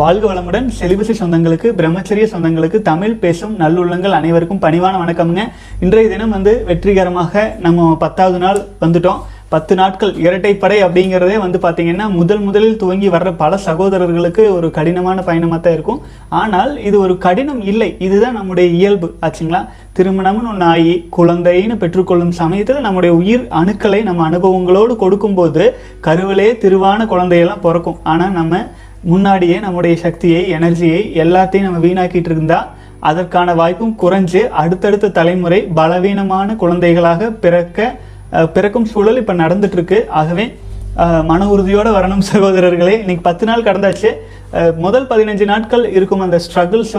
வாழ்க வளமுடன். செலிபசி சொந்தங்களுக்கு, பிரம்மச்சரிய சொந்தங்களுக்கு, தமிழ் பேசும் நல்லுள்ளங்கள் அனைவருக்கும் பணிவான வணக்கம்ங்க. இன்றைய தினம் வெற்றிகரமாக நம்ம 10வது நாள் வந்துட்டோம். 10 நாட்கள் இரட்டைப்படை அப்படிங்கிறதே பார்த்தீங்கன்னா முதலில் துவங்கி வர்ற பல சகோதரர்களுக்கு ஒரு கடினமான பயணமாக தான் இருக்கும். ஆனால் இது ஒரு கடினம் இல்லை, இதுதான் நம்முடைய இயல்பு ஆச்சுங்களா. திருமணம்னு ஒன்று ஆகி குழந்தைன்னு பெற்றுக்கொள்ளும் சமயத்தில் நம்முடைய உயிர் அணுக்களை நம்ம அனுபவங்களோடு கொடுக்கும்போது கருவிலே திருவான குழந்தையெல்லாம் பிறக்கும். ஆனால் நம்ம முன்னாடியே நம்முடைய சக்தியை, எனர்ஜியை எல்லாத்தையும் நம்ம வீணாக்கிட்டு இருந்தால் அதற்கான வாய்ப்பும் குறைஞ்சு அடுத்தடுத்த தலைமுறை பலவீனமான குழந்தைகளாக பிறக்கும் சூழல் இப்போ நடந்துட்டுருக்கு. ஆகவே மன உறுதியோடு வரணும் சகோதரர்களே. இன்றைக்கி 10 நாள் கடந்தாச்சு. முதல் 15 நாட்கள் இருக்கும் அந்த ஸ்ட்ரகிள்ஸ்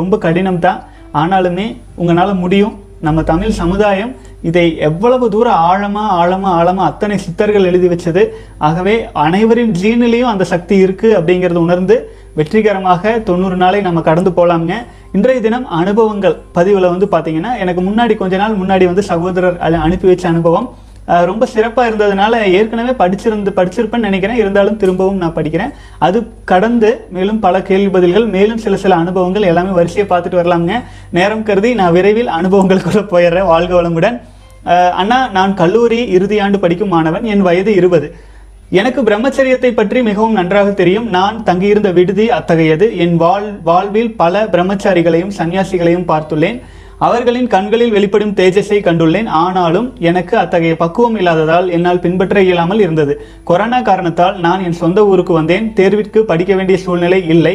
ரொம்ப கடினம்தான். ஆனாலுமே உங்களால் முடியும். நம்ம தமிழ் சமுதாயம் இதை எவ்வளவு தூரம் ஆழமாக அத்தனை சித்தர்கள் எழுதி வச்சது. ஆகவே அனைவரின் ஜீனிலையும் அந்த சக்தி இருக்குது அப்படிங்கிறது உணர்ந்து வெற்றிகரமாக 90 நாளை நம்ம கடந்து போகலாம்ங்க. இன்றைய தினம் அனுபவங்கள் பதிவில் பார்த்தீங்கன்னா எனக்கு முன்னாடி கொஞ்ச நாள் முன்னாடி சகோதரர் அனுப்பி வச்ச அனுபவம் ரொம்ப சிறப்பாக இருந்ததுனால ஏற்கனவே படிச்சிருப்பேன்னு நினைக்கிறேன். இருந்தாலும் திரும்பவும் நான் படிக்கிறேன். அது கடந்து மேலும் பல கேள்வி பதில்கள், மேலும் சில அனுபவங்கள் எல்லாமே வரிசையை பார்த்துட்டு வரலாம்ங்க. நேரம் கருதி நான் விரைவில் அனுபவங்களுக்குள்ள போயிடுறேன். வாழ்க வளமுடன். அண்ணா, நான் கல்லூரி இறுதியாண்டு படிக்கும் மாணவன். என் வயது 20. எனக்கு பிரம்மச்சரியத்தை பற்றி மிகவும் நன்றாக தெரியும். நான் தங்கியிருந்த விடுதி அத்தகையது. என் வாழ்வில் பல பிரம்மச்சாரிகளையும் சன்னியாசிகளையும் பார்த்துள்ளேன். அவர்களின் கண்களில் வெளிப்படும் தேஜஸை கண்டுள்ளேன். ஆனாலும் எனக்கு அத்தகைய பக்குவம் இல்லாததால் என்னால் பின்பற்ற இயலாமல் இருந்தது. கொரோனா காரணத்தால் நான் என் சொந்த ஊருக்கு வந்தேன். தேர்விற்கு படிக்க வேண்டிய சூழ்நிலை இல்லை.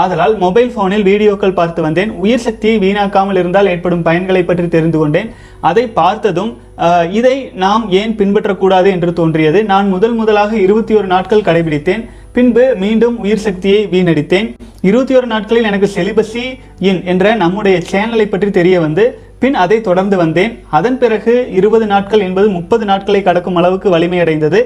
ஆதலால் மொபைல் போனில் வீடியோக்கள் பார்த்து வந்தேன். உயிர் சக்தியை வீணாக்காமல் இருந்தால் ஏற்படும் பயன்களை பற்றி தெரிந்து கொண்டேன். அதை பார்த்ததும் இதை நாம் ஏன் பின்பற்றக்கூடாது என்று தோன்றியது. நான் முதலாக 21 நாட்கள் கடைபிடித்தேன். பின்பு மீண்டும் உயிர் சக்தியை வீணடித்தேன். 21 நாட்களில் எனக்கு செலிபசி இன் என்ற நம்முடைய சேனலை பற்றி தெரிய பின் அதை தொடர்ந்து வந்தேன். அதன் பிறகு 20 நாட்கள் என்பது 30 நாட்களை கடக்கும் அளவுக்கு வலிமையடைந்தது.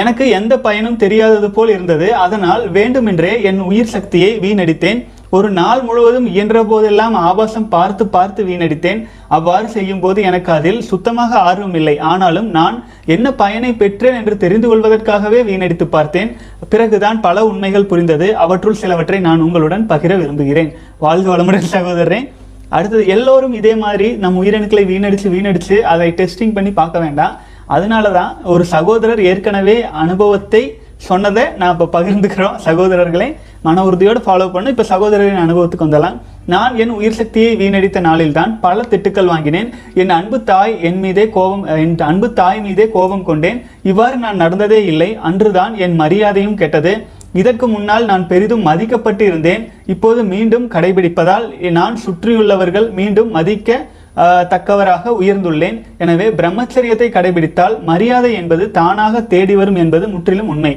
எனக்கு எந்த பயனும் தெரியாதது போல் இருந்தது. அதனால் வேண்டுமென்றே என் உயிர் சக்தியை வீணடித்தேன். ஒரு நாள் முழுவதும் இயன்ற போதெல்லாம் ஆபாசம் பார்த்து வீணடித்தேன். அவ்வாறு செய்யும் போது எனக்கு அதில் சுத்தமாக ஆர்வம் இல்லை. ஆனாலும் நான் என்ன பயனை பெற்றேன் என்று தெரிந்து கொள்வதற்காகவே வீணடித்து பார்த்தேன். பிறகுதான் பல உண்மைகள் புரிந்தது. அவற்றுள் சிலவற்றை நான் உங்களுடன் பகிர விரும்புகிறேன். வாழ்க வளமுடன் சகோதரரே. அடுத்தது, எல்லோரும் இதே மாதிரி நம்ம உயிரணுக்களை வீணடிச்சு அதை டெஸ்டிங் பண்ணி பார்க்க வேண்டாம். அதனால தான் ஒரு சகோதரர் ஏற்கனவே அனுபவத்தை சொன்னதை நான் இப்போ பகிர்ந்துக்கிறோம். சகோதரர்களை மன உறுதியோடு ஃபாலோ பண்ண இப்போ சகோதரரின் அனுபவத்துக்கு வந்தலாம். நான் என் உயிர் சக்தியை வீணடித்த நாளில்தான் பல திட்டுக்கள் வாங்கினேன். என் அன்பு தாய் மீதே கோபம் கொண்டேன். இவ்வாறு நான் நடந்ததே இல்லை. அன்றுதான் என் மரியாதையும் கெட்டது. இதற்கு முன்னால் நான் பெரிதும் மதிக்கப்பட்டு இருந்தேன். இப்போது மீண்டும் கடைபிடிப்பதால் நான் சுற்றியுள்ளவர்கள் மீண்டும் மதிக்க தக்கவராக உயர்ந்துள்ளேன். எனவே பிரம்மச்சரியத்தை கடைபிடித்தால் மரியாதை என்பது தானாக தேடி வரும் என்பது முற்றிலும் உண்மை.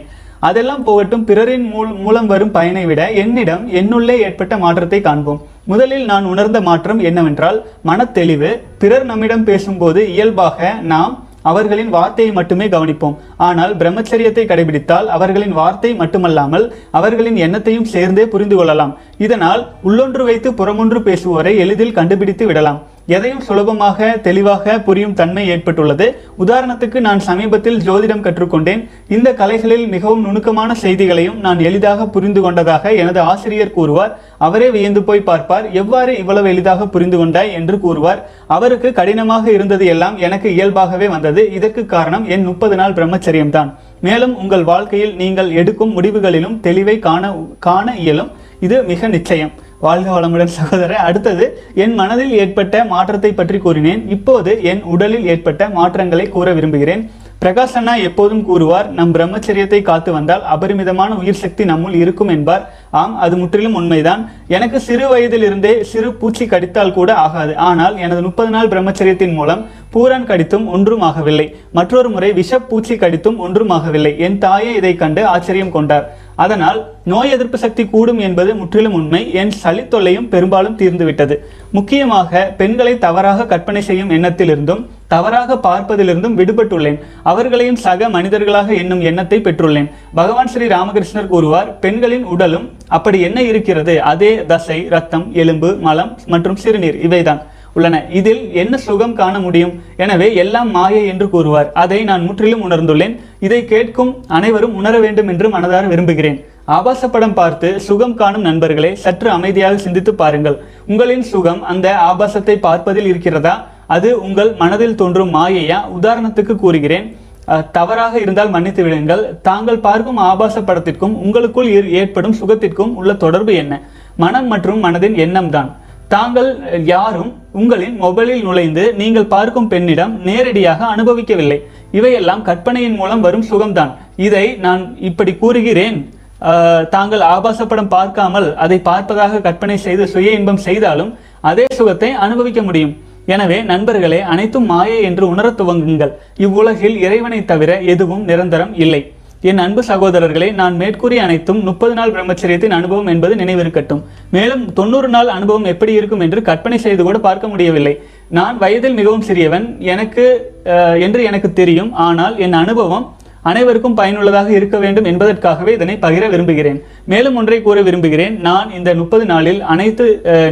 அதெல்லாம் போகட்டும். பிறரின் மூலம் வரும் பயனை விட என்னிடம் என்னுள்ளே ஏற்பட்ட மாற்றத்தை காண்போம். முதலில் நான் உணர்ந்த மாற்றம் என்னவென்றால் மனத்தெளிவு. பிறர் நம்மிடம் பேசும்போது இயல்பாக நாம் அவர்களின் வார்த்தையை மட்டுமே கவனிப்போம். ஆனால் பிரம்மச்சரியத்தை கடைபிடித்தால் அவர்களின் வார்த்தை மட்டுமல்லாமல் அவர்களின் எண்ணத்தையும் சேர்ந்தே புரிந்து கொள்ளலாம். இதனால் உள்ளொன்று வைத்து புறமொன்று பேசுவோரை எளிதில் கண்டுபிடித்து விடலாம். எதையும் சுலபமாக தெளிவாக புரியும் தன்மை ஏற்பட்டுள்ளது. உதாரணத்துக்கு, நான் சமீபத்தில் ஜோதிடம் கற்றுக்கொண்டேன். இந்த கலைகளில் மிகவும் நுணுக்கமான செய்திகளையும் நான் எளிதாக புரிந்து கொண்டதாக எனது ஆசிரியர் கூறுவார். அவரே வியந்து போய் பார்ப்பார். எவ்வாறு இவ்வளவு எளிதாக புரிந்து கொண்டாய் என்று கூறுவார். அவருக்கு கடினமாக இருந்தது எல்லாம் எனக்கு இயல்பாகவே வந்தது. இதற்கு காரணம் என் 30 நாள் பிரம்மச்சரியம்தான். மேலும் உங்கள் வாழ்க்கையில் நீங்கள் எடுக்கும் முடிவுகளிலும் தெளிவை காண இயலும். இது மிக நிச்சயம். வாழ்க வளமுடன் சகோதரர். அடுத்தது, என் மனதில் ஏற்பட்ட மாற்றத்தை பற்றி கூறினேன். இப்போது என் உடலில் ஏற்பட்ட மாற்றங்களை கூற விரும்புகிறேன். பிரகாஷ் அண்ணா எப்போதும் கூறுவார், நம் பிரம்மச்சரியத்தை காத்து வந்தால் அபரிமிதமான உயிர் சக்தி நம்முள் இருக்கும் என்பார். ஆம், அது முற்றிலும் உண்மைதான். எனக்கு சிறு வயதிலிருந்தே சிறு பூச்சி கடித்தால் கூட ஆகாது. ஆனால் எனது 30 நாள் பிரம்மச்சரியத்தின் மூலம் பூரான் கடித்தும் ஒன்றும் ஆகவில்லை. மற்றொரு முறை விஷப்பூச்சி கடித்தும் ஒன்றும் ஆகவில்லை. என் தாயே இதை கண்டு ஆச்சரியம் கொண்டார். அதனால் நோய் எதிர்ப்பு சக்தி கூடும் என்பது முற்றிலும் உண்மை. என் சளி தொல்லையும் பெரும்பாலும் தீர்ந்துவிட்டது. முக்கியமாக பெண்களை தவறாக கற்பனை செய்யும் எண்ணத்திலிருந்தும் தவறாக பார்ப்பதிலிருந்தும் விடுபட்டுள்ளேன். அவர்களையும் சக மனிதர்களாக என்னும் எண்ணத்தை பெற்றுள்ளேன். பகவான் ஸ்ரீ ராமகிருஷ்ணர் கூறுவார், பெண்களின் உடலும் அப்படி என்ன இருக்கிறது, அதே தசை, ரத்தம், எலும்பு, மலம் மற்றும் சிறுநீர் இவைதான் உள்ளன. இதில் என்ன சுகம் காண முடியும்? எனவே எல்லாம் மாயை என்று கூறுவார். அதை நான் முற்றிலும் உணர்ந்துள்ளேன். இதை கேட்கும் அனைவரும் உணர வேண்டும் என்று மனதார விரும்புகிறேன். ஆபாச படம் பார்த்து சுகம் காணும் நண்பர்களே, சற்று அமைதியாக சிந்தித்து பாருங்கள். உங்களின் சுகம் அந்த ஆபாசத்தை பார்ப்பதில் இருக்கிறதா? அது உங்கள் மனதில் தோன்றும் மாயையா? உதாரணத்துக்கு கூறுகிறேன், தவறாக இருந்தால் மன்னித்து விடுங்கள். தாங்கள் பார்க்கும் ஆபாச படத்திற்கும் உங்களுக்குள் ஏற்படும் சுகத்திற்கும் உள்ள தொடர்பு என்ன? மனம் மற்றும் மனதின் எண்ணம் தான். தாங்கள் யாரும் உங்களின் மொபைலில் நுழைந்து நீங்கள் பார்க்கும் பெண்ணிடம் நேரடியாக அனுபவிக்கவில்லை. இவையெல்லாம் கற்பனையின் மூலம் வரும் சுகம்தான். இதை நான் இப்படி கூறுகிறேன், தாங்கள் ஆபாச படம் பார்க்காமல் அதை பார்ப்பதாக கற்பனை செய்து சுய இன்பம் செய்தாலும் அதே சுகத்தை அனுபவிக்க முடியும். எனவே நண்பர்களே, அனைத்தும் மாயை என்று உணரத் துவங்குங்கள். இவ்வுலகில் இறைவனை தவிர எதுவும் நிரந்தரம் இல்லை. என் அன்பு சகோதரர்களே, நான் மேற்கூறிய அனைத்தும் 30 நாள் பிரம்மச்சரியத்தின் அனுபவம் என்பது நினைவிருக்கட்டும். மேலும் 90 நாள் அனுபவம் எப்படி இருக்கும் என்று கற்பனை செய்து கூட பார்க்க முடியவில்லை. நான் வயதில் மிகவும் சிறியவன் எனக்கு தெரியும். ஆனால் என் அனுபவம் அனைவருக்கும் பயனுள்ளதாக இருக்க வேண்டும் என்பதற்காகவே இதனை பகிர விரும்புகிறேன். மேலும் ஒன்றை கூற விரும்புகிறேன். நான் இந்த 30 நாளில்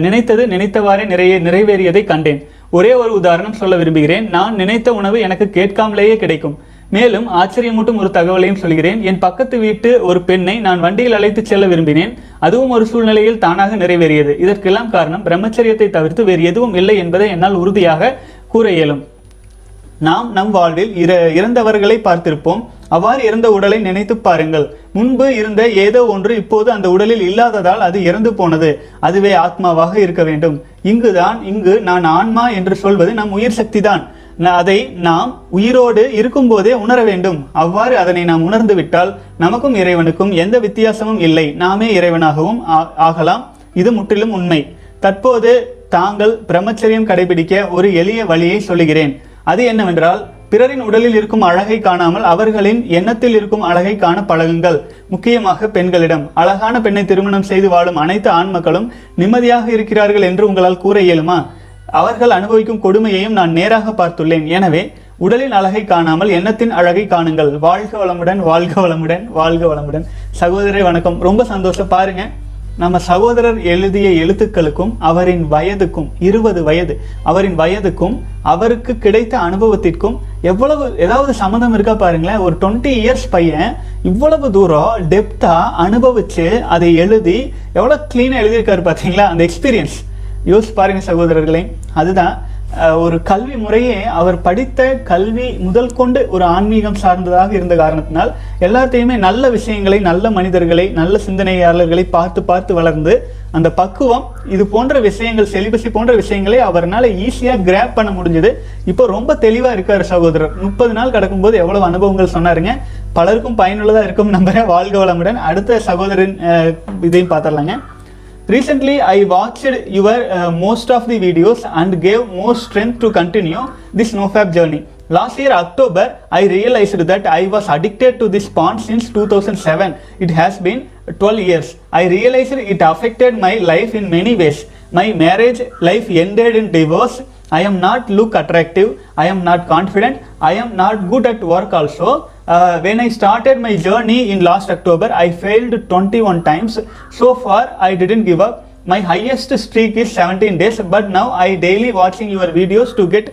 நினைத்தது நினைத்தவாறே நிறைவேறியதை கண்டேன். ஒரே ஒரு உதாரணம் சொல்ல விரும்புகிறேன். நான் நினைத்த உணவு எனக்கு கேட்காமலேயே கிடைக்கும். மேலும் ஆச்சரியமூட்டும் ஒரு தகவலையும் சொல்கிறேன். என் பக்கத்து வீட்டு ஒரு பெண்ணை நான் வண்டியில் அழைத்து செல்ல விரும்பினேன். அதுவும் ஒரு சூழ்நிலையில் தானாக நிறைவேறியது. இதற்கெல்லாம் காரணம் பிரம்மச்சரியத்தை தவிர்த்து வேறு எதுவும் இல்லை என்பதை என்னால் உறுதியாக கூற இயலும். நாம் நம் வாழ்வில் இறந்தவர்களை பார்த்திருப்போம். அவ்வாறு இறந்த உடலை நினைத்து பாருங்கள். முன்பு இருந்த ஏதோ ஒன்று இப்போது அந்த உடலில் இல்லாததால் அது இறந்து போனது. அதுவே ஆத்மாவாக இருக்க வேண்டும். இங்கு நான் ஆன்மா என்று சொல்வது நம் உயிர் சக்தி தான். அதை நாம் உயிரோடு இருக்கும் போதே உணர வேண்டும். அவ்வாறு அதனை நாம் உணர்ந்து விட்டால் நமக்கும் இறைவனுக்கும் எந்த வித்தியாசமும் இல்லை. நாமே இறைவனாகவும் ஆகலாம். இது முற்றிலும் உண்மை. தற்போது தாங்கள் பிரம்மச்சரியம் கடைபிடிக்க ஒரு எளிய வழியை சொல்கிறேன். அது என்னவென்றால், பிறரின் உடலில் இருக்கும் அழகை காணாமல் அவர்களின் எண்ணத்தில் இருக்கும் அழகை காண பழகுங்கள். முக்கியமாக பெண்களிடம். அழகான பெண்ணை திருமணம் செய்து வாழும் அனைத்து ஆண்மக்களும் நிம்மதியாக இருக்கிறார்கள் என்று உங்களால் கூற இயலுமா? அவர்கள் அனுபவிக்கும் கொடுமையையும் நான் நேராக பார்த்துள்ளேன். எனவே உடலின் அழகை காணாமல் எண்ணத்தின் அழகை காணுங்கள். வாழ்க வளமுடன், வாழ்க வளமுடன், வாழ்க வளமுடன். சகோதரரே வணக்கம். ரொம்ப சந்தோஷம். பாருங்க, நம்ம சகோதரர் எழுதிய எழுத்துக்களுக்கும் அவரின் வயதுக்கும் 20 வயது, அவரின் வயதுக்கும் அவருக்கு கிடைத்த அனுபவத்திற்கும் எவ்வளவு ஏதாவது சம்மந்தம் இருக்கா பாருங்களேன். ஒரு 20 இயர்ஸ் பையன் இவ்வளவு தூரம் டெப்தா அனுபவிச்சு அதை எழுதி எவ்வளவு கிளீனா எழுதியிருக்காரு பார்த்தீங்களா? அந்த எக்ஸ்பீரியன்ஸ் யோசிச்சு பாருங்க சகோதரர்களே. அதுதான் ஒரு கல்வி முறையே. அவர் படித்த கல்வி முதல் கொண்டு ஒரு ஆன்மீகம் சார்ந்ததாக இருந்த காரணத்தினால் எல்லாத்தையுமே நல்ல விஷயங்களை, நல்ல மனிதர்களை, நல்ல சிந்தனையாளர்களை பார்த்து பார்த்து வளர்ந்து அந்த பக்குவம், இது போன்ற விஷயங்கள், செலிபசி போன்ற விஷயங்களை அவரால் ஈஸியாக கிராப் பண்ண முடிஞ்சது. இப்போ ரொம்ப தெளிவாக இருக்கார் சகோதரர். 30 நாள் கடக்கும்போது எவ்வளவு அனுபவங்கள் சொன்னாருங்க. பலருக்கும் பயனுள்ளதாக இருக்கும் நம்புகிறேன். வாழ்க வளமுடன். அடுத்த சகோதரின் இதையும் பார்த்துடலாங்க. Recently, I watched your most of the videos and gave more strength to continue this NoFap journey. Last year October, I realized that I was addicted to this porn since 2007. It has been 12 years. I realized it affected my life in many ways. My marriage life ended in divorce. I am not look attractive. I am not confident. I am not good at work also. When I started my journey in last October, I failed 21 times. So far, I didn't give up. My highest streak is 17 days. But now I daily watching your videos to get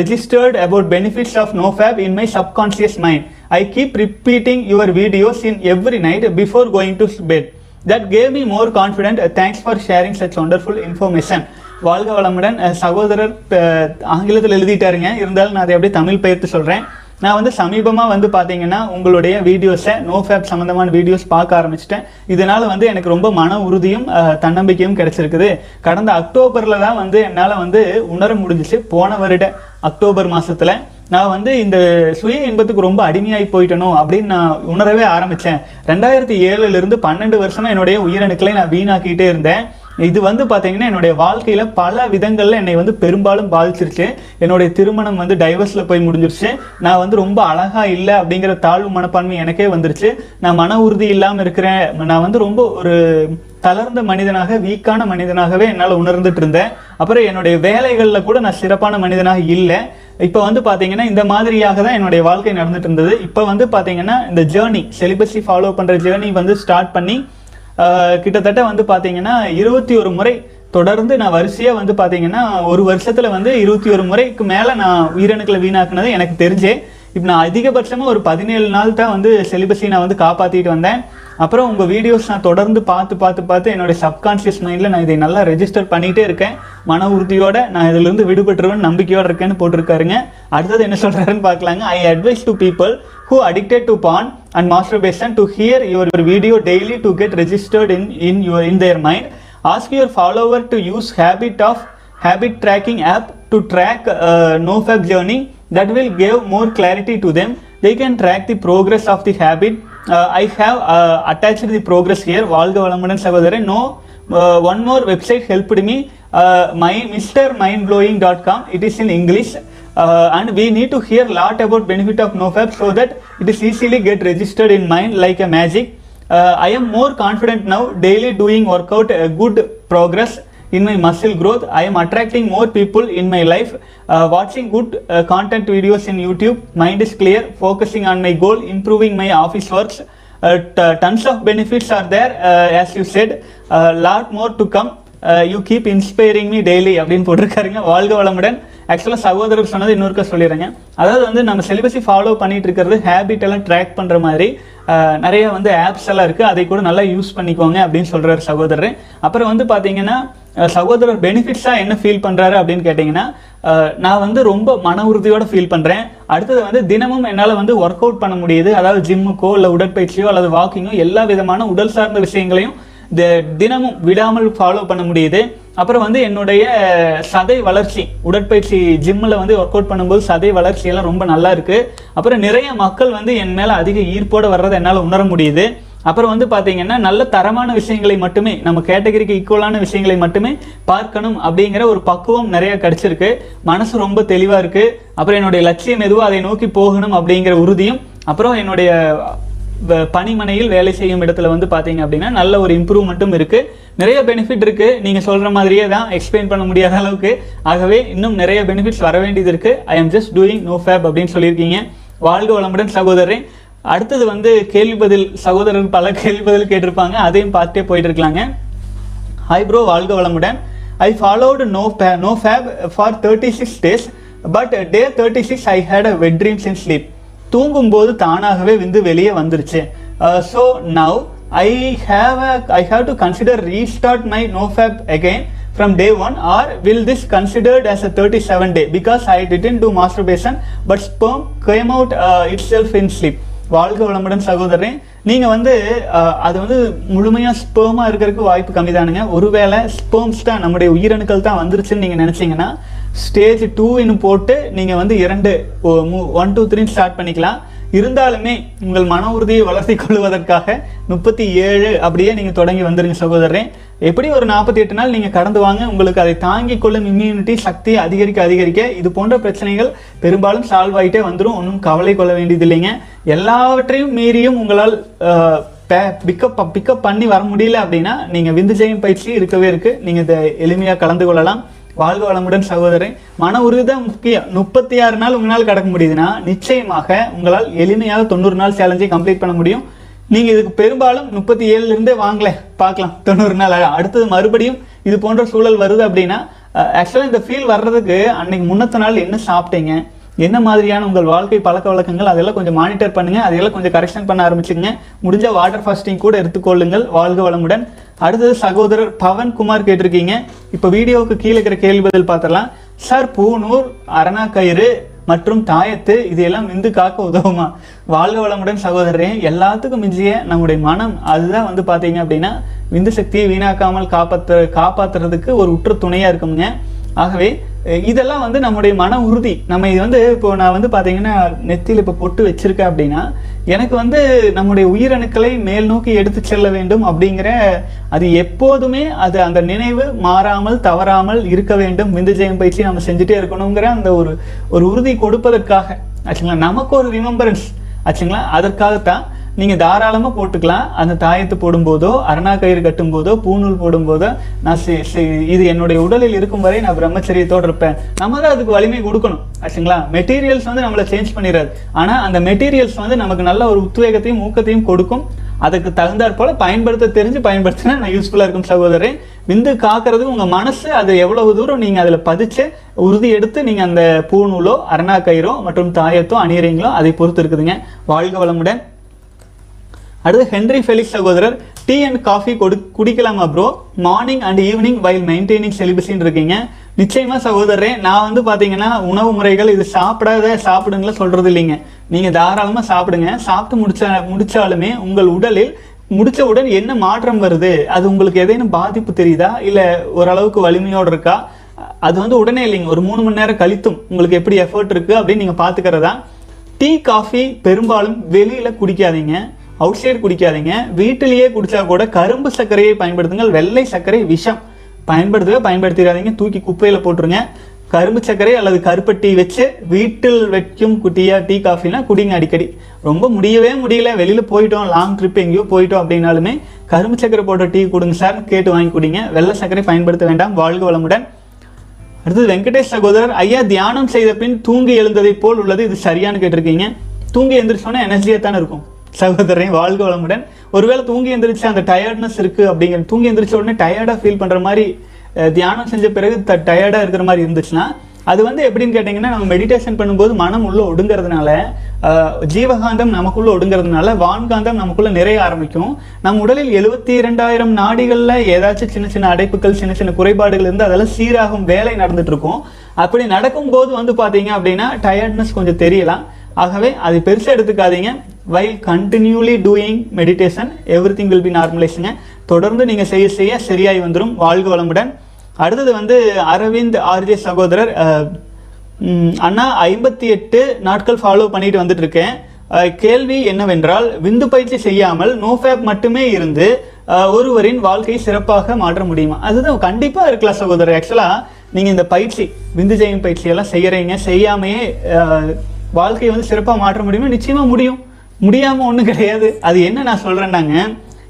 registered about benefits of NoFap in my subconscious mind. I keep repeating your videos in every night before going to bed. That gave me more confidence. Thanks for sharing such wonderful information. வாழ்க வளமுடன். சகோதரர் ஆங்கிலத்தில் எழுதிட்டாருங்க. இருந்தாலும் நான் அதை அப்படியே தமிழ் பெயர்த்து சொல்கிறேன். நான் சமீபமாக பார்த்தீங்கன்னா உங்களுடைய வீடியோஸை, NoFap சம்மந்தமான வீடியோஸ் பார்க்க ஆரம்பிச்சிட்டேன். இதனால் எனக்கு ரொம்ப மன உறுதியும் தன்னம்பிக்கையும் கிடைச்சிருக்குது. கடந்த அக்டோபரில் தான் என்னால் உணர முடிஞ்சிச்சு. போன வருட அக்டோபர் மாதத்தில் நான் இந்த சுய இன்பத்துக்கு ரொம்ப அடிமையாகி போயிட்டனோ அப்படின்னு நான் உணரவே ஆரம்பித்தேன். 2007லேருந்து 12 வருஷமாக என்னுடைய உயிரணுக்களை நான் வீணாக்கிட்டே இருந்தேன். இது பார்த்தீங்கன்னா என்னுடைய வாழ்க்கையில் பல விதங்களில் என்னை பெரும்பாலும் பாதிச்சிருச்சு. என்னுடைய திருமணம் டைவர்ஸில் போய் முடிஞ்சிருச்சு. நான் ரொம்ப அழகாக இல்லை அப்படிங்கிற தாழ்வு மனப்பான்மை எனக்கே வந்துருச்சு. நான் மன உறுதி இல்லாமல் இருக்கிறேன். நான் ரொம்ப ஒரு தளர்ந்த மனிதனாக, வீக்கான மனிதனாகவே என்னால் உணர்ந்துட்டு இருந்தேன். அப்புறம் என்னுடைய வேலைகளில் கூட நான் சிறப்பான மனிதனாக இல்லை. இப்போ பார்த்தீங்கன்னா இந்த மாதிரியாக தான் என்னுடைய வாழ்க்கை நடந்துட்டு இருந்தது. இப்போ பார்த்தீங்கன்னா இந்த ஜேர்னி, செலிபஸை ஃபாலோ பண்ணுற ஜேர்னி ஸ்டார்ட் பண்ணி கிட்டத்தட்ட பார்த்தீங்கன்னா 21 முறை தொடர்ந்து நான் வரிசையாக பார்த்தீங்கன்னா ஒரு வருஷத்தில் 21 முறைக்கு மேலே நான் உயிரணுக்களை வீணாக்குனது எனக்கு தெரிஞ்சே. இப்போ நான் அதிகபட்சமாக ஒரு 17 நாள் தான் செலிபஸை நான் காப்பாற்றிட்டு வந்தேன். அப்புறம் உங்கள் வீடியோஸ் நான் தொடர்ந்து பார்த்து என்னோடய சப்கான்ஷியஸ் மைண்டில் நான் இதை நல்லா ரெஜிஸ்டர் பண்ணிகிட்டே இருக்கேன், மன உறுதியோடு நான் இதிலிருந்து விடுபட்டுருவேன் நம்பிக்கையோடு இருக்கேன்னு போட்டிருக்காருங்க. அடுத்தது என்ன சொல்கிறாருன்னு பார்க்கலாங்க. I advise to people who addicted to porn and masturbation to hear your video daily to get registered in their mind. Ask your follower to use habit tracking app to track nofap journey. That will give more clarity to them. They can track the progress of the habit. I have attached the progress here. Valga valamudan savadare. No, one more website helped me, my Mr. Mindblowing.com. It is in English. And we need to hear lot about benefit of nofap so that it is easily get registered in mind like a magic. I am more confident now, daily doing workout, good progress in my muscle growth. I am attracting more people in my life, watching good content videos in YouTube. Mind is clear, focusing on my goal, improving my office works. Tons of benefits are there, as you said, lot more to come. You keep inspiring me daily அப்படின்னு போட்டிருக்காருங்க. வாழ்க வளமுடன். ஆக்சுவலாக சகோதரர் சொன்னது இன்னொருக்க சொல்லிடுறேங்க. அதாவது வந்து நம்ம செலிபஸை follow பண்ணிகிட்டு இருக்கிறது ஹேபிட் எல்லாம் ட்ராக் பண்ணுற மாதிரி நிறைய வந்து ஆப்ஸ் எல்லாம் இருக்குது, அதை கூட நல்லா யூஸ் பண்ணிக்கோங்க அப்படின்னு சொல்கிறார் சகோதரர். அப்புறம் வந்து பார்த்தீங்கன்னா சகோதரர் பெனிஃபிட்ஸாக என்ன ஃபீல் பண்ணுறாரு அப்படின்னு கேட்டிங்கன்னா, நான் வந்து ரொம்ப மன உறுதியோடு ஃபீல் பண்ணுறேன். அடுத்தது வந்து தினமும் என்னால் வந்து ஒர்க் அவுட் பண்ண முடியுது, அதாவது ஜிம்முக்கோ இல்லை உடற்பயிற்சியோ அல்லது வாக்கிங்கோ எல்லா விதமான உடல் சார்ந்த விஷயங்களையும் தினமும் விடாமல் ஃபாலோ பண்ண முடியுது. அப்புறம் வந்து என்னுடைய சதை வளர்ச்சி, உடற்பயிற்சி ஜிம்மில் வந்து ஒர்க் அவுட் பண்ணும்போது சதை வளர்ச்சியெல்லாம் ரொம்ப நல்லா இருக்குது. அப்புறம் நிறைய மக்கள் வந்து என் மேலே அதிக ஈர்ப்போடு வர்றதை என்னால் உணர முடியுது. அப்புறம் வந்து பார்த்தீங்கன்னா நல்ல தரமான விஷயங்களை மட்டுமே, நம்ம கேட்டகரிக்கு ஈக்குவலான விஷயங்களை மட்டுமே பார்க்கணும் அப்படிங்கிற ஒரு பக்குவம் நிறையா கிடச்சிருக்கு. மனசு ரொம்ப தெளிவாக இருக்குது. அப்புறம் என்னுடைய லட்சியம் எதுவோ அதை நோக்கி போகணும் அப்படிங்கிற உறுதியும். அப்புறம் என்னுடைய பணிமனையில் வேலை செய்யும் இடத்துல வந்து பார்த்தீங்க அப்படின்னா நல்ல ஒரு இம்ப்ரூவ்மெண்ட்டும் இருக்குது. நிறைய பெனிஃபிட் இருக்குது. நீங்கள் சொல்கிற மாதிரியே தான், எக்ஸ்பிளைன் பண்ண முடியாத அளவுக்கு. ஆகவே இன்னும் நிறைய பெனிஃபிட்ஸ் வர வேண்டியது இருக்குது. I am just doing NoFap அப்படின்னு சொல்லியிருக்கீங்க. வாழ்க வளமுடன் சகோதரரே. அடுத்தது வந்து கேள்வி பதில். சகோதரர் பல கேள்வி பதில் கேட்டிருப்பாங்க, அதையும் பார்த்துட்டே போயிட்டு இருக்கலாங்க. ஹாய் ப்ரோ, வாழ்க வளமுடன். I followed NoFap for 36 days, but day 36 I had a wet dreams in sleep. தூங்கும்போது தானாகவே விந்து வெளியே வந்துருச்சு. So now I have to consider restart my NoFap again from day one, or will this considered as a 37 day because I didn't do masturbation but sperm came out itself in sleep. வாழ்க வளமுடன் சகோதரரே. நீங்கள் வந்து அது வந்து முழுமையாக ஸ்பெர்மாக இருக்கிறதுக்கு வாய்ப்பு கம்மி தானுங்க. ஒருவேளை ஸ்பெர்ம்ஸ் தான் நம்முடைய உயிரணுக்கள் தான் வந்துருச்சுன்னு நீங்கள் நினச்சிங்கன்னா ஸ்டேஜ் 2 போட்டு நீங்கள் வந்து 1 2 3 ஸ்டார்ட் பண்ணிக்கலாம். இருந்தாலுமே உங்கள் மன உறுதியை வளர்த்தி கொள்வதற்காக 37 அப்படியே நீங்கள் தொடங்கி வந்துருங்க சகோதரரே. எப்படி ஒரு 48 நாள் நீங்கள் கடந்து வாங்க, உங்களுக்கு அதை தாங்கி கொள்ளும் இம்யூனிட்டி சக்தியை அதிகரிக்க அதிகரிக்க இது போன்ற பிரச்சனைகள் பெரும்பாலும் சால்வ் ஆகிட்டே வந்துடும். ஒன்றும் கவலை கொள்ள வேண்டியது இல்லைங்க. எல்லாவற்றையும் மீறியும் உங்களால் பிக்கப் பண்ணி வர முடியல அப்படின்னா நீங்கள் விந்துஜெயம் பயிற்சி இருக்கவே இருக்குது, நீங்கள் இதை எளிமையாக கலந்து கொள்ளலாம். வாழ்க வளமுடன் சகோதரன். மன உறுதிதான் முக்கியம். 36 நாள் உங்களால் கடக்க முடியுதுன்னா நிச்சயமாக உங்களால் எளிமையாக 90 நாள் சேலஞ்சை கம்ப்ளீட் பண்ண முடியும். நீங்கள் இதுக்கு பெரும்பாலும் 37லேருந்தே வாங்கல பார்க்கலாம் 90 நாள். அடுத்தது மறுபடியும் இது போன்ற சூழல் வருது அப்படின்னா ஆக்சுவலாக இந்த ஃபீல் வர்றதுக்கு அன்னைக்கு முன்னத்த நாள் என்ன சாப்பிட்டீங்க, என்ன மாதிரியான உங்கள் வாழ்க்கை பழக்க வழக்கங்கள், அதெல்லாம் கொஞ்சம் மானிட்டர் பண்ணுங்கள், அதெல்லாம் கொஞ்சம் கரெக்ஷன் பண்ண ஆரம்பிச்சுங்க. முடிஞ்சால் வாட்டர் ஃபாஸ்டிங் கூட எடுத்துக்கொள்ளுங்கள். வாழ்க வளமுடன். அடுத்தது சகோதரர் பவன்குமார் கேட்டிருக்கீங்க. இப்போ வீடியோவுக்கு கீழே இருக்கிற கேள்வி பதில் பார்த்துடலாம். சார், பூனூர், அரணாக்கயிறு மற்றும் தாயத்து இதையெல்லாம் விந்து காக்க உதவுமா? வாழ்க வளமுடன் சகோதரரே. எல்லாத்துக்கும் மிஞ்சிய நம்முடைய மனம், அதுதான் வந்து பார்த்தீங்க அப்படின்னா விந்து சக்தியை வீணாக்காமல் காப்பாற்றுறதுக்கு ஒரு உற்று துணையாக இருக்குங்க. ஆகவே இதெல்லாம் வந்து நம்முடைய மன உறுதி. நம்ம இது வந்து இப்போ நான் வந்து பார்த்தீங்கன்னா நெத்தியில் இப்போ பொட்டு வச்சுருக்கேன் அப்படின்னா எனக்கு வந்து நம்முடைய உயிரணுக்களை மேல் நோக்கி எடுத்து செல்ல வேண்டும் அப்படிங்கிற அது எப்போதுமே அது அந்த நினைவு மாறாமல் தவறாமல் இருக்க வேண்டும். விந்துஜெயம் பயிற்சி நம்ம செஞ்சுட்டே இருக்கணுங்கிற அந்த ஒரு உறுதி கொடுப்பதற்காக ஆச்சுங்களா, நமக்கு ஒரு ரிமெம்பரன்ஸ் ஆச்சுங்களா, அதற்காகத்தான் நீங்கள் தாராளமாக போட்டுக்கலாம். அந்த தாயத்து போடும்போதோ அரணாக்கயிறு கட்டும் போதோ பூநூல் போடும்போதோ நான் இது என்னுடைய உடலில் இருக்கும் வரை நான் பிரம்மச்சரியத்தோடு இருப்பேன். நம்ம தான் அதுக்கு வலிமை கொடுக்கணும் ஆச்சுங்களா. மெட்டீரியல்ஸ் வந்து நம்மளை சேஞ்ச் பண்ணிடுறாரு, ஆனால் அந்த மெட்டீரியல்ஸ் வந்து நமக்கு நல்ல ஒரு உத்வேகத்தையும் ஊக்கத்தையும் கொடுக்கும். அதுக்கு தகுந்தாற் போல் பயன்படுத்த தெரிஞ்சு பயன்படுத்தினா நான் யூஸ்ஃபுல்லாக இருக்கும் சகோதரே. விந்து காக்கிறதுக்கு உங்கள் மனசு அது எவ்வளவு தூரம் நீங்கள் அதில் பதிச்சு உறுதி எடுத்து நீங்கள் அந்த பூநூலோ அரணாக்கயிறோ மற்றும் தாயத்தோ அணியிறீங்களோ அதை பொறுத்து இருக்குதுங்க. வாழ்க வளமுடன். அடுத்து ஹென்ரி ஃபெலிக்ஸ் சகோதரர், டீ அண்ட் காஃபி குடிக்கலாமா bro morning and evening while maintaining செலிபஸின்னு இருக்கீங்க. நிச்சயமாக சகோதரரே, நான் வந்து பார்த்தீங்கன்னா உணவு முறைகள் இது சாப்பிடுங்களா சொல்கிறது இல்லைங்க. நீங்கள் தாராளமாக சாப்பிடுங்க. சாப்பிட்டு முடிச்சாலுமே உங்கள் உடலில் முடித்தவுடன் என்ன மாற்றம் வருது, அது உங்களுக்கு ஏதேனும் பாதிப்பு தெரியுதா, இல்லை ஓரளவுக்கு வலிமையோடு இருக்கா, அது வந்து உடனே இல்லைங்க, ஒரு 3 மணி நேரம் கழித்தும் உங்களுக்கு எப்படி எஃபர்ட் இருக்குது அப்படின்னு நீங்கள் பார்த்துக்கிறதா. டீ காஃபி பெரும்பாலும் வெளியில் குடிக்காதீங்க, அவுட் சைடு குடிக்காதீங்க. வீட்டிலேயே குடித்தா கூட கரும்பு சர்க்கரையை பயன்படுத்துங்கள். வெள்ளை சர்க்கரை விஷம், பயன்படுத்திடாதீங்க, தூக்கி குப்பையில் போட்டுருங்க. கரும்பு சர்க்கரை அல்லது கருப்பட்டி வச்சு வீட்டில் வைக்கும் குட்டியாக டீ காஃபினா குடிங்க அடிக்கடி. ரொம்ப முடியல, வெளியில் போயிட்டோம், லாங் ட்ரிப் எங்கேயோ போயிட்டோம் அப்படின்னாலுமே கரும்பு சர்க்கரை போட்ட டீ கொடுங்க சார் கேட்டு வாங்கி குடிங்க. வெள்ளை சர்க்கரை பயன்படுத்த வேண்டாம். வாழ்க வளமுடன். அடுத்தது வெங்கடேஷ் சகோதரர், ஐயா தியானம் செய்த பின் தூங்கி எழுந்ததை போல் உள்ளது, இது சரியானு கேட்டிருக்கீங்க. தூங்கி எழுந்திரிச்சோன்னா எனர்ஜியாக தானே இருக்கும் சகோதரன். வாழ்க வளமுடன். ஒருவேளை தூங்கி எந்திரிச்சு அந்த டயர்ட்னஸ் இருக்குது அப்படிங்கிற, தூங்கி எந்திரிச்ச உடனே டயர்டாக ஃபீல் பண்ணுற மாதிரி, தியானம் செஞ்ச பிறகு டயர்டாக இருக்கிற மாதிரி இருந்துச்சுன்னா அது வந்து எப்படின்னு கேட்டிங்கன்னா, நம்ம மெடிடேஷன் பண்ணும்போது மனம் உள்ளே ஒடுங்கிறதுனால, ஜீவகாந்தம் நமக்குள்ளே ஒடுங்கிறதுனால வான்காந்தம் நமக்குள்ளே நிறைய ஆரம்பிக்கும். நம் உடலில் 72,000 நாடிகளில் ஏதாச்சும் சின்ன சின்ன அடைப்புகள், சின்ன சின்ன குறைபாடுகள் இருந்து அதெல்லாம் சீராகும் வேலை நடந்துகிட்ருக்கும். அப்படி நடக்கும்போது வந்து பார்த்தீங்க அப்படின்னா டயர்ட்னஸ் கொஞ்சம் தெரியலாம். ஆகவே அது பெருசாக எடுத்துக்காதீங்க. While continuously doing meditation everything will be நார்மலைஸுங்க. தொடர்ந்து நீங்கள் செய்ய சரியாகி வந்துடும். வாழ்க வளமுடன். அடுத்தது வந்து அரவிந்த் ஆர்ஜே சகோதரர், அண்ணா 58 நாட்கள் ஃபாலோ பண்ணிட்டு வந்துட்டுருக்கேன். கேள்வி என்னவென்றால், விந்து பயிற்சி செய்யாமல் நோஃபேப் மட்டுமே இருந்து ஒருவரின் வாழ்க்கையை சிறப்பாக மாற்ற முடியுமா? அதுதான் கண்டிப்பாக இருக்கலாம் சகோதரர். ஆக்சுவலாக நீங்கள் இந்த பயிற்சி விந்து ஜெயம் பயிற்சியெல்லாம் செய்யாமையே வாழ்க்கையை வந்து சிறப்பாக மாற்ற முடியுமா? நிச்சயமாக முடியும். முடியாமல் ஒன்றும் கிடையாது. அது என்ன நான் சொல்கிறேன்னாங்க,